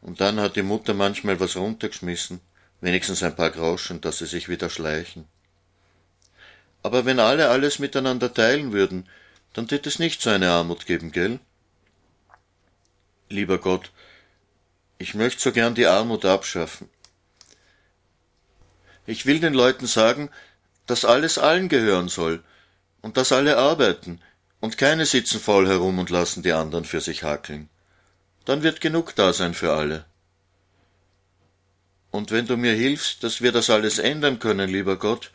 Und dann hat die Mutter manchmal was runtergeschmissen, wenigstens ein paar Groschen, dass sie sich wieder schleichen. Aber wenn alle alles miteinander teilen würden, dann tät es nicht so eine Armut geben, gell? Lieber Gott, ich möchte so gern die Armut abschaffen. Ich will den Leuten sagen, dass alles allen gehören soll und dass alle arbeiten und keine sitzen faul herum und lassen die anderen für sich hakeln. Dann wird genug da sein für alle. Und wenn du mir hilfst, dass wir das alles ändern können, lieber Gott,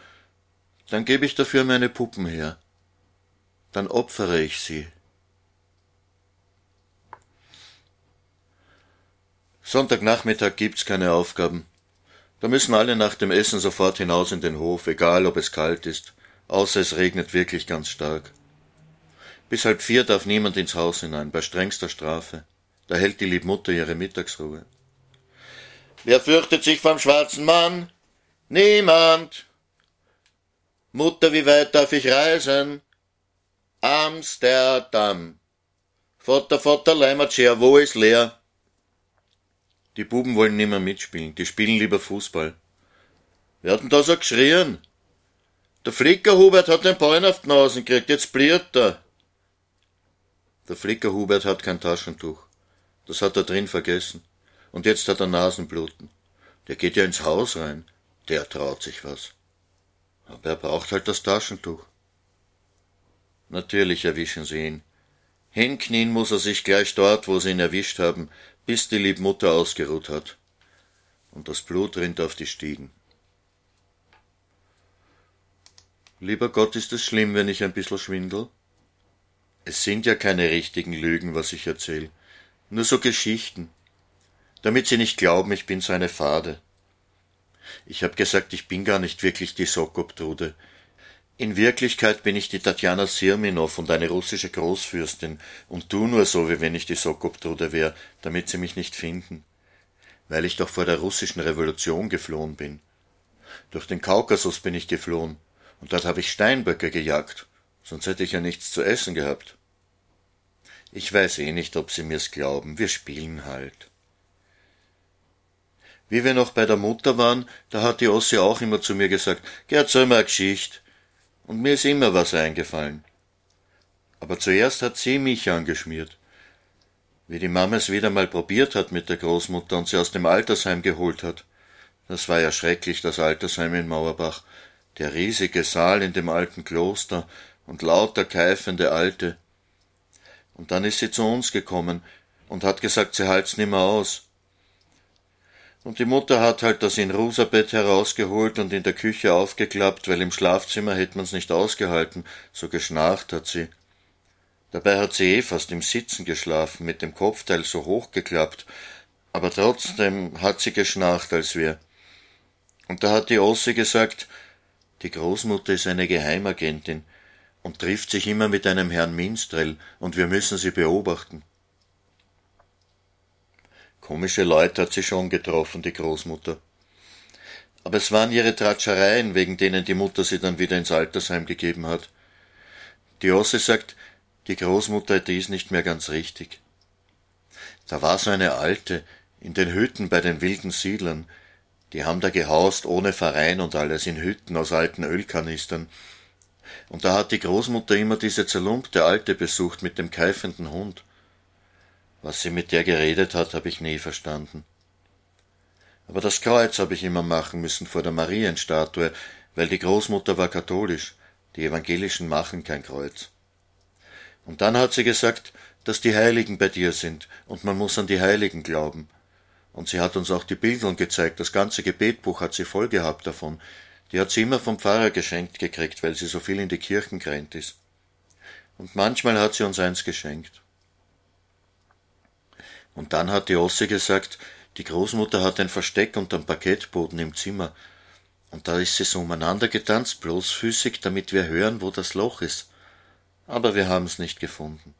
dann gebe ich dafür meine Puppen her. Dann opfere ich sie. Sonntagnachmittag gibt's keine Aufgaben. Da müssen alle nach dem Essen sofort hinaus in den Hof, egal ob es kalt ist, außer es regnet wirklich ganz stark. Bis halb vier darf niemand ins Haus hinein, bei strengster Strafe. Da hält die Liebmutter ihre Mittagsruhe. Wer fürchtet sich vom schwarzen Mann? Niemand! Mutter, wie weit darf ich reisen? Amsterdam! Vater, Vater, Leimatscher, wo ist leer? Die Buben wollen nimmer mitspielen, die spielen lieber Fußball. Wer hat denn da so geschrien? Der Flickerhubert hat den Ballen auf die Nase gekriegt, jetzt bliert er. Der Flickerhubert hat kein Taschentuch, das hat er drin vergessen. Und jetzt hat er Nasenbluten. Der geht ja ins Haus rein, der traut sich was. Aber er braucht halt das Taschentuch. Natürlich erwischen sie ihn. Hinknien muss er sich gleich dort, wo sie ihn erwischt haben, bis die Liebmutter ausgeruht hat. Und das Blut rinnt auf die Stiegen. Lieber Gott, ist es schlimm, wenn ich ein bisschen schwindel? Es sind ja keine richtigen Lügen, was ich erzähl. Nur so Geschichten. Damit sie nicht glauben, ich bin so eine Fade. Ich hab gesagt, ich bin gar nicht wirklich die Sokop-Trude. In Wirklichkeit bin ich die Tatjana Sirminov und eine russische Großfürstin und tu nur so, wie wenn ich die Sokop-Trude wär, damit sie mich nicht finden, weil ich doch vor der russischen Revolution geflohen bin. Durch den Kaukasus bin ich geflohen und dort habe ich Steinböcke gejagt, sonst hätte ich ja nichts zu essen gehabt. Ich weiß eh nicht, ob sie mir's glauben, wir spielen halt. Wie wir noch bei der Mutter waren, da hat die Ossi auch immer zu mir gesagt, geh, erzähl mir eine Geschichte. Und mir ist immer was eingefallen. Aber zuerst hat sie mich angeschmiert. Wie die Mama es wieder mal probiert hat mit der Großmutter und sie aus dem Altersheim geholt hat. Das war ja schrecklich, das Altersheim in Mauerbach. Der riesige Saal in dem alten Kloster und lauter keifende Alte. Und dann ist sie zu uns gekommen und hat gesagt, sie halt's nimmer aus. Und die Mutter hat halt das In-Rusa-Bett herausgeholt und in der Küche aufgeklappt, weil im Schlafzimmer hätt man's nicht ausgehalten, so geschnarcht hat sie. Dabei hat sie eh fast im Sitzen geschlafen, mit dem Kopfteil so hochgeklappt, aber trotzdem hat sie geschnarcht als wir. Und da hat die Ossi gesagt, die Großmutter ist eine Geheimagentin und trifft sich immer mit einem Herrn Minstrel und wir müssen sie beobachten. Komische Leute hat sie schon getroffen, die Großmutter. Aber es waren ihre Tratschereien, wegen denen die Mutter sie dann wieder ins Altersheim gegeben hat. Die Ossi sagt, die Großmutter hätte es nicht mehr ganz richtig. Da war so eine Alte, in den Hütten bei den wilden Siedlern, Die haben da gehaust, ohne Verein und alles, in Hütten aus alten Ölkanistern. Und da hat die Großmutter immer diese zerlumpte Alte besucht mit dem keifenden Hund. Was sie mit der geredet hat, habe ich nie verstanden. Aber das Kreuz habe ich immer machen müssen vor der Marienstatue, weil die Großmutter war katholisch, die Evangelischen machen kein Kreuz. Und dann hat sie gesagt, dass die Heiligen bei dir sind und man muss an die Heiligen glauben. Und sie hat uns auch die Bildeln gezeigt, das ganze Gebetbuch hat sie voll gehabt davon. Die hat sie immer vom Pfarrer geschenkt gekriegt, weil sie so viel in die Kirchen gerannt ist. Und manchmal hat sie uns eins geschenkt. Und dann hat die Ossi gesagt, die Großmutter hat ein Versteck unterm Parkettboden im Zimmer. Und da ist sie so umeinander getanzt, bloßfüßig, damit wir hören, wo das Loch ist. Aber wir haben's nicht gefunden.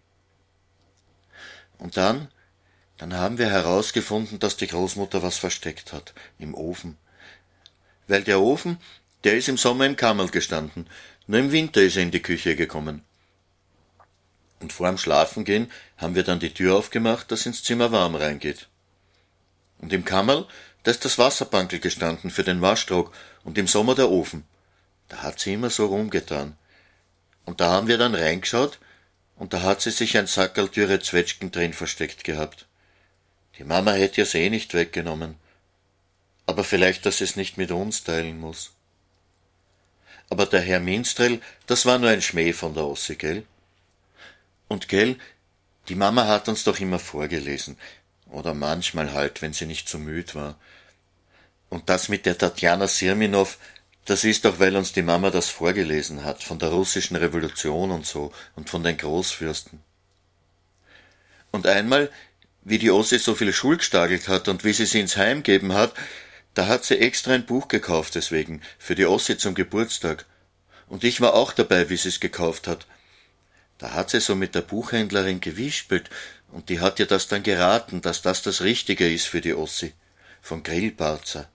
Und dann, dann haben wir herausgefunden, dass die Großmutter was versteckt hat, im Ofen. Weil der Ofen, der ist im Sommer im Kammerl gestanden, nur im Winter ist er in die Küche gekommen. Und vorm Schlafengehen haben wir dann die Tür aufgemacht, dass ins Zimmer warm reingeht. Und im Kammerl, da ist das Wasserbankel gestanden für den Waschtrog und im Sommer der Ofen. Da hat sie immer so rumgetan. Und da haben wir dann reingeschaut und da hat sie sich ein Sackerl dürre Zwetschgen drin versteckt gehabt. Die Mama hätte es eh nicht weggenommen. Aber vielleicht, dass es nicht mit uns teilen muss. Aber der Herr Minstrel, das war nur ein Schmäh von der Ossi, gell? Und gell, die Mama hat uns doch immer vorgelesen. Oder manchmal halt, wenn sie nicht so müd war. Und das mit der Tatjana Sirminov, das ist doch, weil uns die Mama das vorgelesen hat, von der russischen Revolution und so und von den Großfürsten. Und einmal, wie die Ossi so viel Schul gestagelt hat und wie sie sie ins Heim gegeben hat, da hat sie extra ein Buch gekauft deswegen, für die Ossi zum Geburtstag. Und ich war auch dabei, wie sie's gekauft hat. Da hat sie so mit der Buchhändlerin gewispelt und die hat ihr das dann geraten, dass das das Richtige ist für die Ossi. Von Grillparzer.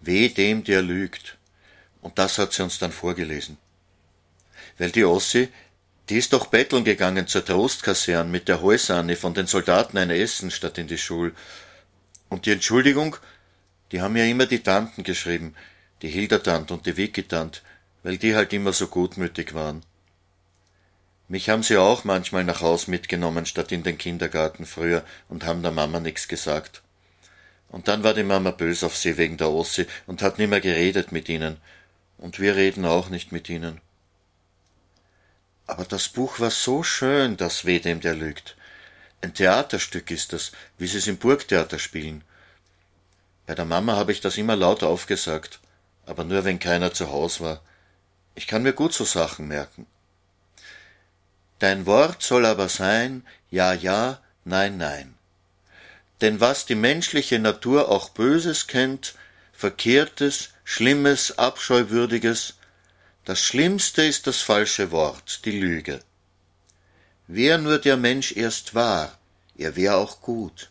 Weh dem, der lügt. Und das hat sie uns dann vorgelesen. Weil die Ossi, die ist doch betteln gegangen zur Trostkaserne mit der Häusanne von den Soldaten ein Essen statt in die Schule. Und die Entschuldigung, die haben ja immer die Tanten geschrieben, die Hilda-Tante und die Vicky-Tante, weil die halt immer so gutmütig waren. Mich haben sie auch manchmal nach Haus mitgenommen statt in den Kindergarten früher und haben der Mama nichts gesagt. Und dann war die Mama böse auf sie wegen der Ossi und hat nimmer geredet mit ihnen. Und wir reden auch nicht mit ihnen. Aber das Buch war so schön, das Weh dem, der lügt. Ein Theaterstück ist das, wie sie es im Burgtheater spielen. Bei der Mama habe ich das immer laut aufgesagt, aber nur, wenn keiner zu Haus war. Ich kann mir gut so Sachen merken. Dein Wort soll aber sein, ja, ja, nein, nein. Denn was die menschliche Natur auch Böses kennt, Verkehrtes, Schlimmes, Abscheuwürdiges, das Schlimmste ist das falsche Wort, die Lüge. Wär nur der Mensch erst wahr, er wär auch gut.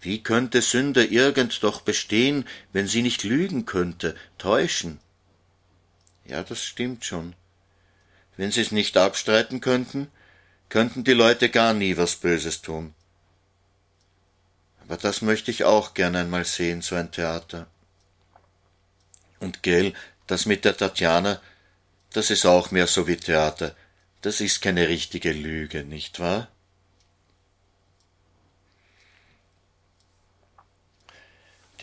Wie könnte Sünde irgend doch bestehen, wenn sie nicht lügen könnte, täuschen? Ja, das stimmt schon. Wenn sie's nicht abstreiten könnten, könnten die Leute gar nie was Böses tun. Aber das möchte ich auch gern einmal sehen, so ein Theater. Und gell, das mit der Tatjana, das ist auch mehr so wie Theater. Das ist keine richtige Lüge, nicht wahr?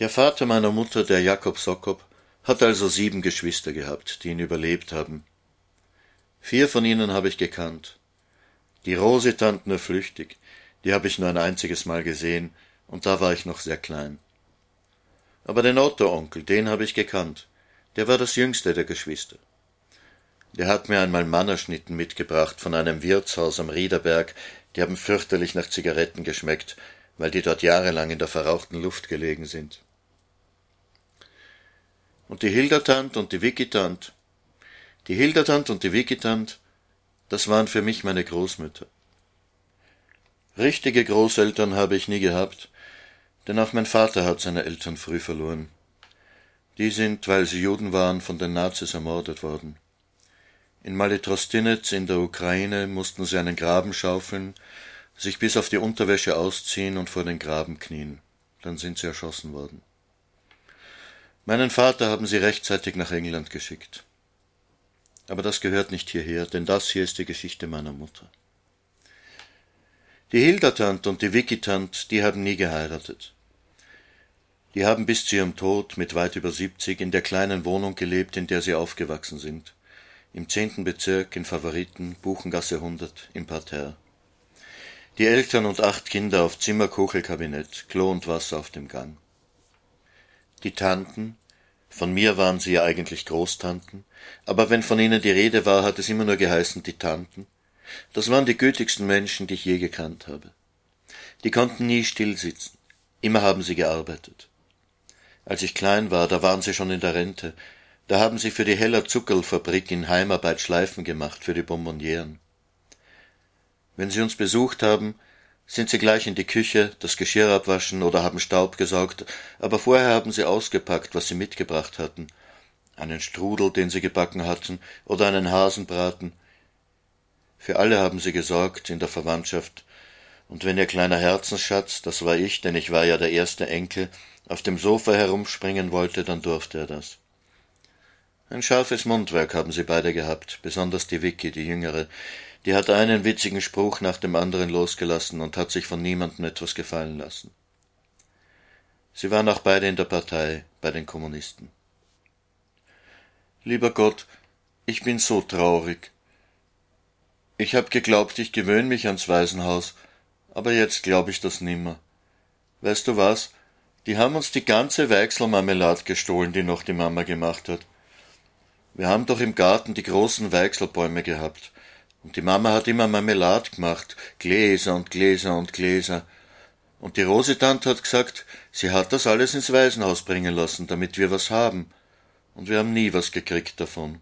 Der Vater meiner Mutter, der Jakob Sokop, hat also sieben Geschwister gehabt, die ihn überlebt haben. Vier von ihnen habe ich gekannt. Die Rosi-Tante nur flüchtig, die habe ich nur ein einziges Mal gesehen, und da war ich noch sehr klein. Aber den Otto-Onkel, den habe ich gekannt. Der war das jüngste der Geschwister. Der hat mir einmal Mannerschnitten mitgebracht von einem Wirtshaus am Riederberg, die haben fürchterlich nach Zigaretten geschmeckt, weil die dort jahrelang in der verrauchten Luft gelegen sind. Und die Hilda-Tante und die Vicky-Tante, die Hilda-Tante und die Vicky-Tante, das waren für mich meine Großmütter. Richtige Großeltern habe ich nie gehabt, denn auch mein Vater hat seine Eltern früh verloren. Die sind, weil sie Juden waren, von den Nazis ermordet worden. In Malitrostinitz in der Ukraine mussten sie einen Graben schaufeln, sich bis auf die Unterwäsche ausziehen und vor den Graben knien. Dann sind sie erschossen worden. Meinen Vater haben sie rechtzeitig nach England geschickt. Aber das gehört nicht hierher, denn das hier ist die Geschichte meiner Mutter. Die Hilda-Tante und die Vicky-Tante, die haben nie geheiratet. Die haben bis zu ihrem Tod mit weit über siebzig in der kleinen Wohnung gelebt, in der sie aufgewachsen sind, im zehnten Bezirk in Favoriten, Buchengasse hundert, im Parterre. Die Eltern und acht Kinder auf Zimmer, Kuchelkabinett, Klo und Wasser auf dem Gang. Die Tanten, von mir waren sie ja eigentlich Großtanten, aber wenn von ihnen die Rede war, hat es immer nur geheißen, die Tanten. Das waren die gütigsten Menschen, die ich je gekannt habe. Die konnten nie still sitzen. Immer haben sie gearbeitet. Als ich klein war, da waren sie schon in der Rente. Da haben sie für die Heller Zuckerlfabrik in Heimarbeit Schleifen gemacht für die Bonbonieren. Wenn sie uns besucht haben, sind sie gleich in die Küche, das Geschirr abwaschen oder haben Staub gesaugt, aber vorher haben sie ausgepackt, was sie mitgebracht hatten. Einen Strudel, den sie gebacken hatten, oder einen Hasenbraten. Für alle haben sie gesorgt in der Verwandtschaft. Und wenn ihr kleiner Herzensschatz, das war ich, denn ich war ja der erste Enkel, auf dem Sofa herumspringen wollte, dann durfte er das. Ein scharfes Mundwerk haben sie beide gehabt, besonders die Vicky, die Jüngere. Die hat einen witzigen Spruch nach dem anderen losgelassen und hat sich von niemandem etwas gefallen lassen. Sie waren auch beide in der Partei, bei den Kommunisten. Lieber Gott, ich bin so traurig. Ich hab geglaubt, ich gewöhne mich ans Waisenhaus, aber jetzt glaube ich das nimmer. Weißt du was? Die haben uns die ganze Weichselmarmelade gestohlen, die noch die Mama gemacht hat. Wir haben doch im Garten die großen Weichselbäume gehabt. Und die Mama hat immer Marmelade gemacht, Gläser und Gläser und Gläser. Und die Rosi-Tante hat gesagt, sie hat das alles ins Waisenhaus bringen lassen, damit wir was haben. Und wir haben nie was gekriegt davon.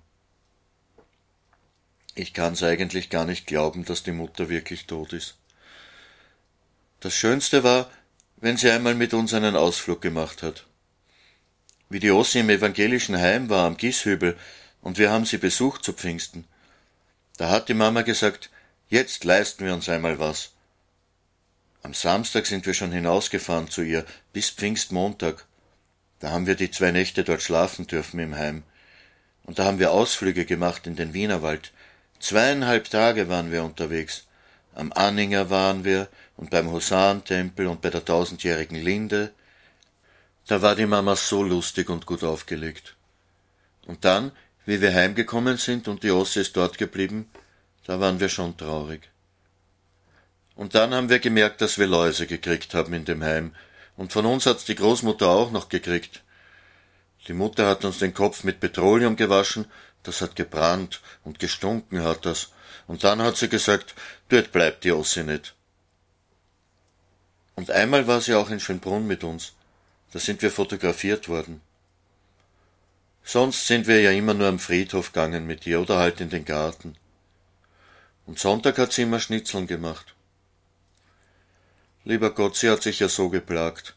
Ich kann's eigentlich gar nicht glauben, dass die Mutter wirklich tot ist. Das Schönste war, wenn sie einmal mit uns einen Ausflug gemacht hat. Wie die Ossi im evangelischen Heim war, am Gießhübel, und wir haben sie besucht zu Pfingsten. Da hat die Mama gesagt, jetzt leisten wir uns einmal was. Am Samstag sind wir schon hinausgefahren zu ihr, bis Pfingstmontag. Da haben wir die zwei Nächte dort schlafen dürfen im Heim. Und da haben wir Ausflüge gemacht in den Wienerwald. Zweieinhalb Tage waren wir unterwegs. Am Anninger waren wir und beim Husarentempel und bei der tausendjährigen Linde. Da war die Mama so lustig und gut aufgelegt. Und dann, wie wir heimgekommen sind und die Ossi ist dort geblieben, da waren wir schon traurig. Und dann haben wir gemerkt, dass wir Läuse gekriegt haben in dem Heim. Und von uns hat's die Großmutter auch noch gekriegt. Die Mutter hat uns den Kopf mit Petroleum gewaschen, das hat gebrannt und gestunken hat das. Und dann hat sie gesagt, dort bleibt die Ossi nicht. Und einmal war sie auch in Schönbrunn mit uns. Da sind wir fotografiert worden. Sonst sind wir ja immer nur am Friedhof gegangen mit ihr oder halt in den Garten. Und Sonntag hat sie immer Schnitzeln gemacht. Lieber Gott, sie hat sich ja so geplagt.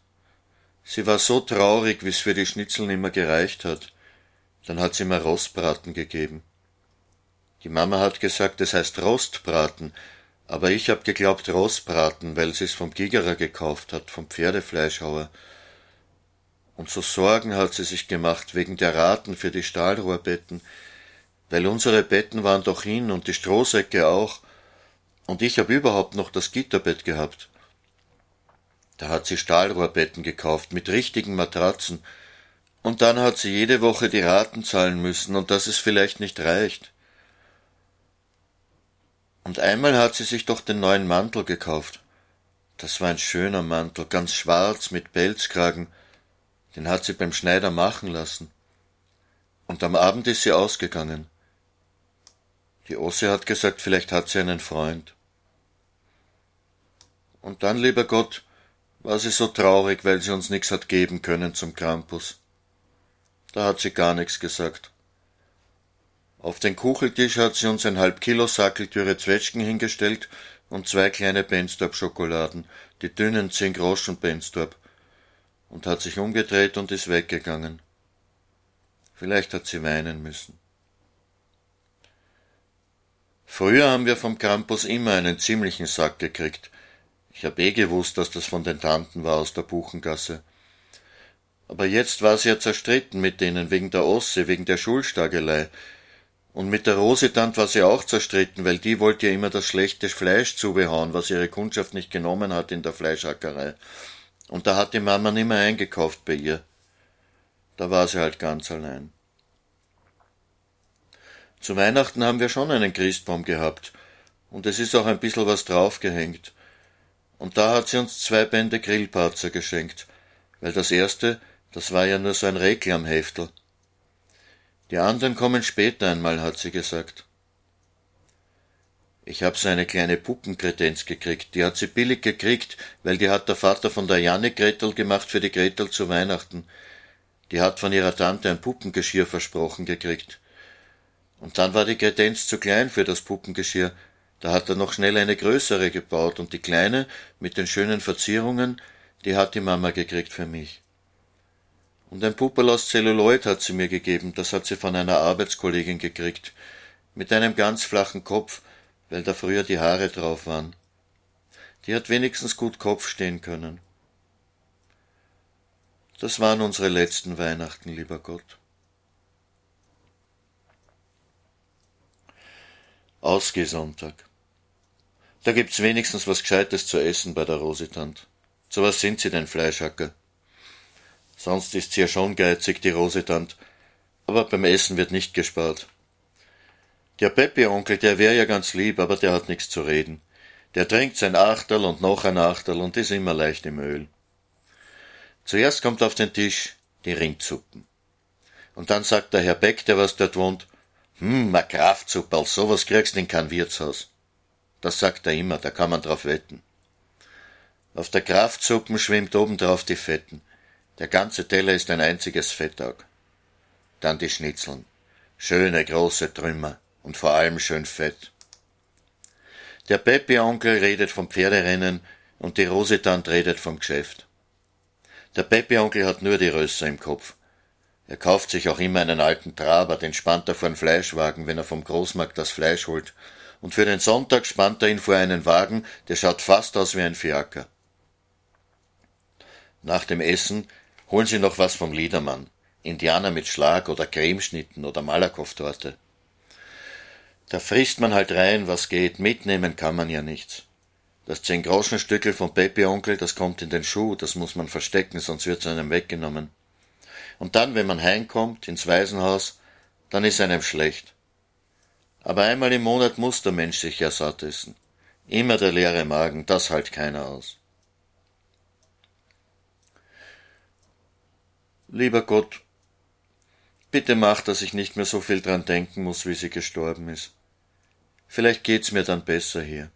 Sie war so traurig, wie's für die Schnitzeln immer gereicht hat. Dann hat sie mir Rostbraten gegeben. Die Mama hat gesagt, es heißt Rostbraten, aber ich hab geglaubt Rostbraten, weil sie's vom Gigerer gekauft hat, vom Pferdefleischhauer. Und so Sorgen hat sie sich gemacht wegen der Raten für die Stahlrohrbetten, weil unsere Betten waren doch hin und die Strohsäcke auch, und ich hab überhaupt noch das Gitterbett gehabt. Da hat sie Stahlrohrbetten gekauft mit richtigen Matratzen, und dann hat sie jede Woche die Raten zahlen müssen und dass es vielleicht nicht reicht. Und einmal hat sie sich doch den neuen Mantel gekauft. Das war ein schöner Mantel, ganz schwarz mit Pelzkragen. Den hat sie beim Schneider machen lassen. Und am Abend ist sie ausgegangen. Die Ossi hat gesagt, vielleicht hat sie einen Freund. Und dann, lieber Gott, war sie so traurig, weil sie uns nichts hat geben können zum Krampus. Da hat sie gar nichts gesagt. Auf den Kucheltisch hat sie uns ein halb Kilo Sackeltüre Zwetschgen hingestellt und zwei kleine Bensdorp-Schokoladen, die dünnen zehn Groschen Bensdorp, und hat sich umgedreht und ist weggegangen. Vielleicht hat sie weinen müssen. Früher haben wir vom Campus immer einen ziemlichen Sack gekriegt. Ich hab eh gewusst, dass das von den Tanten war aus der Buchengasse. Aber jetzt war sie ja zerstritten mit denen wegen der Osse, wegen der Schulstagelei. Und mit der Rosi-Tante war sie auch zerstritten, weil die wollte ja immer das schlechte Fleisch zubehauen, was ihre Kundschaft nicht genommen hat in der Fleischhackerei. Und da hat die Mama nimmer eingekauft bei ihr. Da war sie halt ganz allein. Zu Weihnachten haben wir schon einen Christbaum gehabt. Und es ist auch ein bisschen was draufgehängt. Und da hat sie uns zwei Bände Grillparzer geschenkt, weil das erste, das war ja nur so ein Reklamheftel. Die anderen kommen später einmal, hat sie gesagt. Ich hab so eine kleine Puppenkredenz gekriegt, die hat sie billig gekriegt, weil die hat der Vater von der Janne Gretel gemacht für die Gretel zu Weihnachten. Die hat von ihrer Tante ein Puppengeschirr versprochen gekriegt. Und dann war die Kredenz zu klein für das Puppengeschirr, da hat er noch schnell eine größere gebaut, und die kleine, mit den schönen Verzierungen, die hat die Mama gekriegt für mich. Und ein Pupperl aus Zelluloid hat sie mir gegeben, das hat sie von einer Arbeitskollegin gekriegt, mit einem ganz flachen Kopf, weil da früher die Haare drauf waren. Die hat wenigstens gut Kopf stehen können. Das waren unsere letzten Weihnachten, lieber Gott. Ausgehsonntag. Da gibt's wenigstens was Gescheites zu essen bei der Rosi-Tante. Zu was sind sie denn, Fleischhacker? Sonst ist sie ja schon geizig, die Rosi-Tante, aber beim Essen wird nicht gespart. Der Peppi-Onkel, der wäre ja ganz lieb, aber der hat nichts zu reden. Der trinkt sein Achterl und noch ein Achterl und ist immer leicht im Öl. Zuerst kommt auf den Tisch die Rindsuppen. Und dann sagt der Herr Beck, der was dort wohnt, »Hm, ma Kraftsuppe, sowas kriegst du in kein Wirtshaus.« Das sagt er immer, da kann man drauf wetten. Auf der Kraftsuppen schwimmt obendrauf die Fetten. Der ganze Teller ist ein einziges Fettauge. Dann die Schnitzeln. Schöne, große Trümmer und vor allem schön fett. Der Peppi-Onkel redet vom Pferderennen und die Rosi-Tante redet vom Geschäft. Der Peppi-Onkel hat nur die Rösser im Kopf. Er kauft sich auch immer einen alten Traber, den spannt er vor einen Fleischwagen, wenn er vom Großmarkt das Fleisch holt. Und für den Sonntag spannt er ihn vor einen Wagen, der schaut fast aus wie ein Fiaker. Nach dem Essen holen sie noch was vom Liedermann. Indianer mit Schlag oder Cremeschnitten oder Malakoff-Torte. Da frisst man halt rein, was geht, mitnehmen kann man ja nichts. Das Zehn-Groschen-Stückel vom Peppi-Onkel, das kommt in den Schuh, das muss man verstecken, sonst wird's einem weggenommen. Und dann, wenn man heimkommt, ins Waisenhaus, dann ist einem schlecht. Aber einmal im Monat muss der Mensch sich ja satt essen. Immer der leere Magen, das halt keiner aus. Lieber Gott, bitte mach, dass ich nicht mehr so viel dran denken muss, wie sie gestorben ist. Vielleicht geht's mir dann besser hier.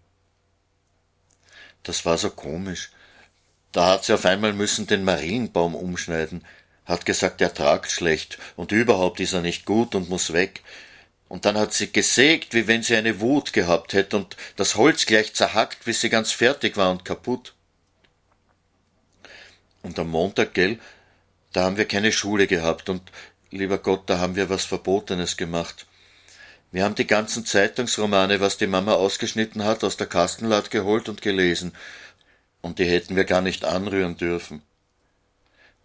Das war so komisch. Da hat sie auf einmal müssen den Marienbaum umschneiden, hat gesagt, er tragt schlecht und überhaupt ist er nicht gut und muss weg. Und dann hat sie gesägt, wie wenn sie eine Wut gehabt hätte und das Holz gleich zerhackt, bis sie ganz fertig war und kaputt. Und am Montag, gell, da haben wir keine Schule gehabt und, lieber Gott, da haben wir was Verbotenes gemacht. Wir haben die ganzen Zeitungsromane, was die Mama ausgeschnitten hat, aus der Kastenlade geholt und gelesen. Und die hätten wir gar nicht anrühren dürfen.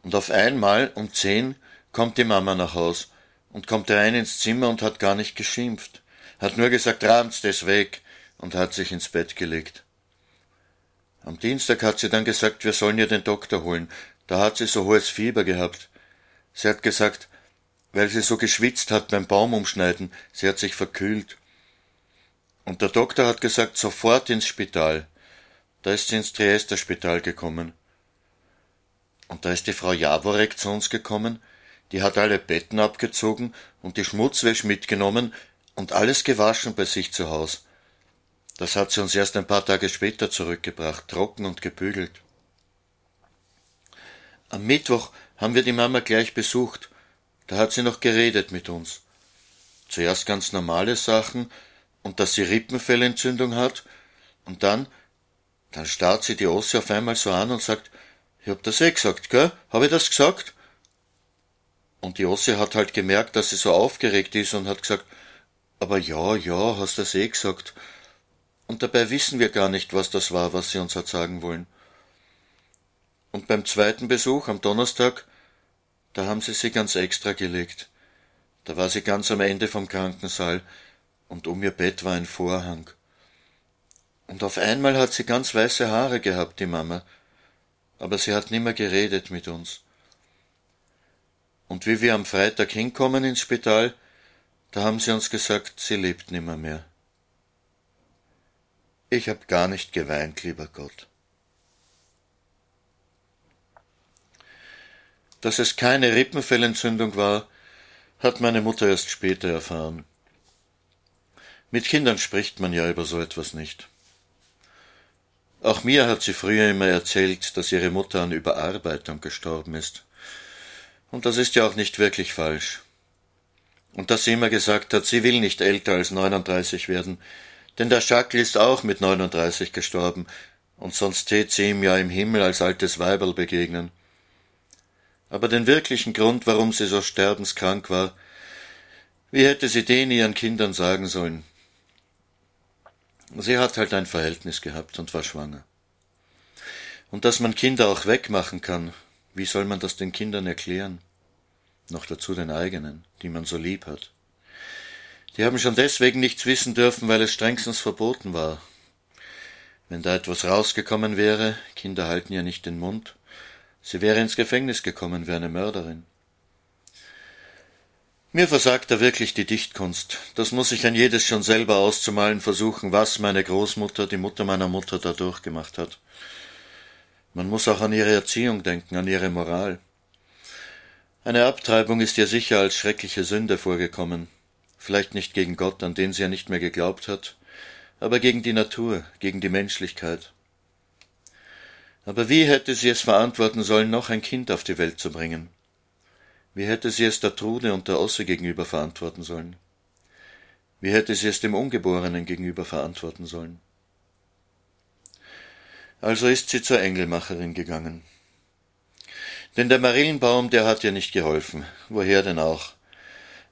Und auf einmal, um zehn, kommt die Mama nach Haus und kommt rein ins Zimmer und hat gar nicht geschimpft. Hat nur gesagt, rammt das weg, und hat sich ins Bett gelegt. Am Dienstag hat sie dann gesagt, wir sollen ja den Doktor holen. Da hat sie so hohes Fieber gehabt. Sie hat gesagt, weil sie so geschwitzt hat beim Baumumschneiden, sie hat sich verkühlt. Und der Doktor hat gesagt, sofort ins Spital. Da ist sie ins Triester Spital gekommen. Und da ist die Frau Jaworek zu uns gekommen, die hat alle Betten abgezogen und die Schmutzwäsche mitgenommen und alles gewaschen bei sich zu Haus. Das hat sie uns erst ein paar Tage später zurückgebracht, trocken und gebügelt. Am Mittwoch haben wir die Mama gleich besucht. Da hat sie noch geredet mit uns. Zuerst ganz normale Sachen und dass sie Rippenfellentzündung hat und dann, dann starrt sie die Osse auf einmal so an und sagt, ich hab das eh gesagt, gell? Hab ich das gesagt? Und die Osse hat halt gemerkt, dass sie so aufgeregt ist und hat gesagt, aber ja, ja, hast das eh gesagt. Und dabei wissen wir gar nicht, was das war, was sie uns hat sagen wollen. Und beim zweiten Besuch am Donnerstag, Da haben sie sie ganz extra gelegt. Da war sie ganz am Ende vom Krankensaal, und um ihr Bett war ein Vorhang. Und auf einmal hat sie ganz weiße Haare gehabt, die Mama, aber sie hat nimmer geredet mit uns. Und wie wir am Freitag hinkommen ins Spital, da haben sie uns gesagt, sie lebt nimmer mehr. Ich hab gar nicht geweint, lieber Gott. Dass es keine Rippenfellentzündung war, hat meine Mutter erst später erfahren. Mit Kindern spricht man ja über so etwas nicht. Auch mir hat sie früher immer erzählt, dass ihre Mutter an Überarbeitung gestorben ist. Und das ist ja auch nicht wirklich falsch. Und dass sie immer gesagt hat, sie will nicht älter als neununddreißig werden, denn der Schackl ist auch mit neununddreißig gestorben, und sonst tät sie ihm ja im Himmel als altes Weiberl begegnen. Aber den wirklichen Grund, warum sie so sterbenskrank war, wie hätte sie den ihren Kindern sagen sollen? Sie hat halt ein Verhältnis gehabt und war schwanger. Und dass man Kinder auch wegmachen kann, wie soll man das den Kindern erklären? Noch dazu den eigenen, die man so lieb hat. Die haben schon deswegen nichts wissen dürfen, weil es strengstens verboten war. Wenn da etwas rausgekommen wäre, Kinder halten ja nicht den Mund, sie wäre ins Gefängnis gekommen wie eine Mörderin. Mir versagt da wirklich die Dichtkunst. Das muss ich an jedes schon selber auszumalen versuchen, was meine Großmutter, die Mutter meiner Mutter, da durchgemacht hat. Man muss auch an ihre Erziehung denken, an ihre Moral. Eine Abtreibung ist ihr sicher als schreckliche Sünde vorgekommen. Vielleicht nicht gegen Gott, an den sie ja nicht mehr geglaubt hat, aber gegen die Natur, gegen die Menschlichkeit. Aber wie hätte sie es verantworten sollen, noch ein Kind auf die Welt zu bringen? Wie hätte sie es der Trude und der Osse gegenüber verantworten sollen? Wie hätte sie es dem Ungeborenen gegenüber verantworten sollen? Also ist sie zur Engelmacherin gegangen. Denn der Marillenbaum, der hat ihr nicht geholfen. Woher denn auch?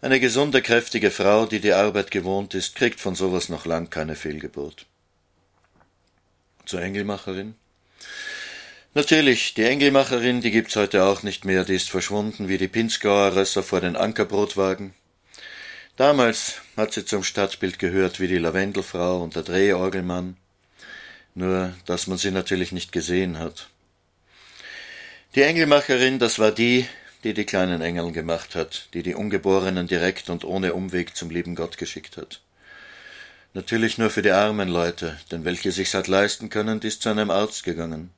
Eine gesunde, kräftige Frau, die die Arbeit gewohnt ist, kriegt von sowas noch lang keine Fehlgeburt. Zur Engelmacherin? Natürlich, die Engelmacherin, die gibt's heute auch nicht mehr, die ist verschwunden wie die Pinzgauer Rösser vor den Ankerbrotwagen. Damals hat sie zum Stadtbild gehört wie die Lavendelfrau und der Drehorgelmann, nur dass man sie natürlich nicht gesehen hat. Die Engelmacherin, das war die, die die kleinen Engeln gemacht hat, die die Ungeborenen direkt und ohne Umweg zum lieben Gott geschickt hat. Natürlich nur für die armen Leute, denn welche sich's hat leisten können, die ist zu einem Arzt gegangen.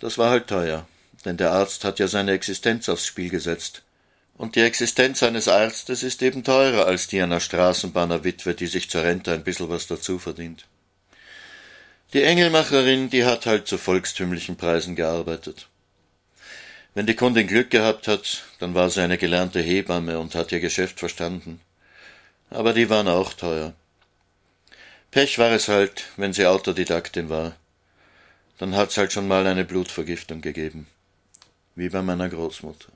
Das war halt teuer, denn der Arzt hat ja seine Existenz aufs Spiel gesetzt. Und die Existenz eines Arztes ist eben teurer als die einer Straßenbahnerwitwe, die sich zur Rente ein bisschen was dazu verdient. Die Engelmacherin, die hat halt zu volkstümlichen Preisen gearbeitet. Wenn die Kundin Glück gehabt hat, dann war sie eine gelernte Hebamme und hat ihr Geschäft verstanden. Aber die waren auch teuer. Pech war es halt, wenn sie Autodidaktin war. Dann hat's halt schon mal eine Blutvergiftung gegeben. Wie bei meiner Großmutter.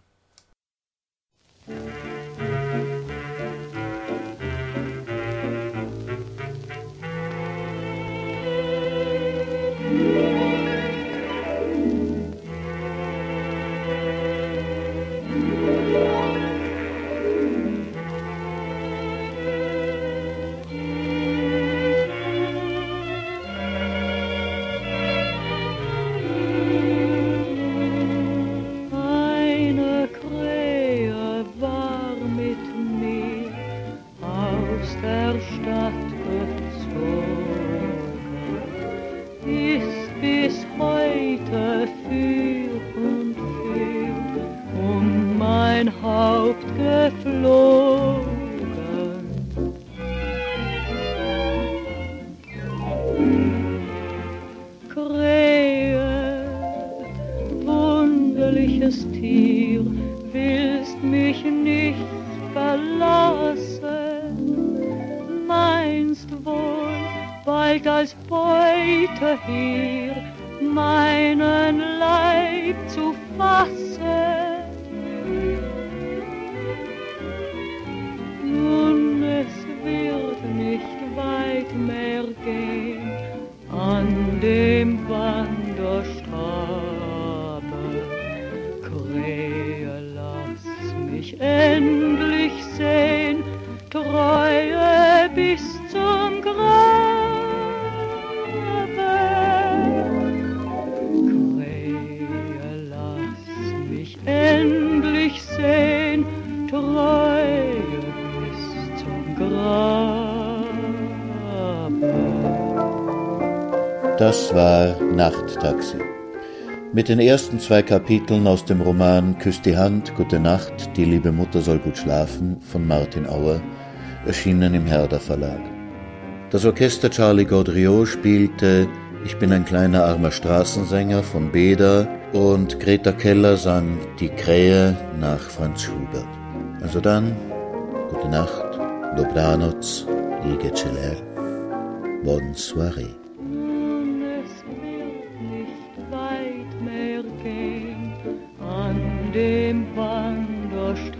Wanderstabe, Krähe lacht bis zum Grabe. Krähe, lass mich endlich sehen, Treue bis zum Grabe. Das war Nachttaxi. Mit den ersten zwei Kapiteln aus dem Roman Küss die Hand, Gute Nacht, Die liebe Mutter soll gut schlafen von Martin Auer, erschienen im Herder Verlag. Das Orchester Charlie Gaudriot spielte Ich bin ein kleiner armer Straßensänger von Beda und Greta Keller sang Die Krähe nach Franz Schubert. Also dann, Gute Nacht, Dobranoc, Lige Celer, Bonne Soirée. Dem Wanderstabe,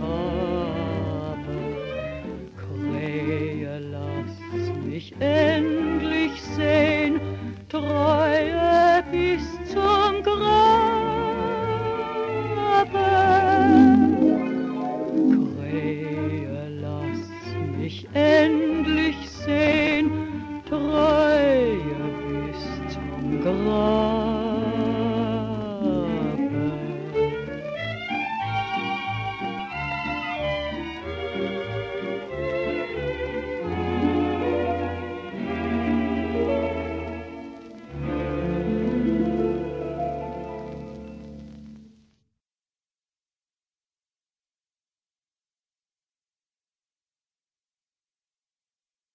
Krähe, lass mich endlich sehen, Treue bis zum Grabe. Krähe, lass mich endlich sehen.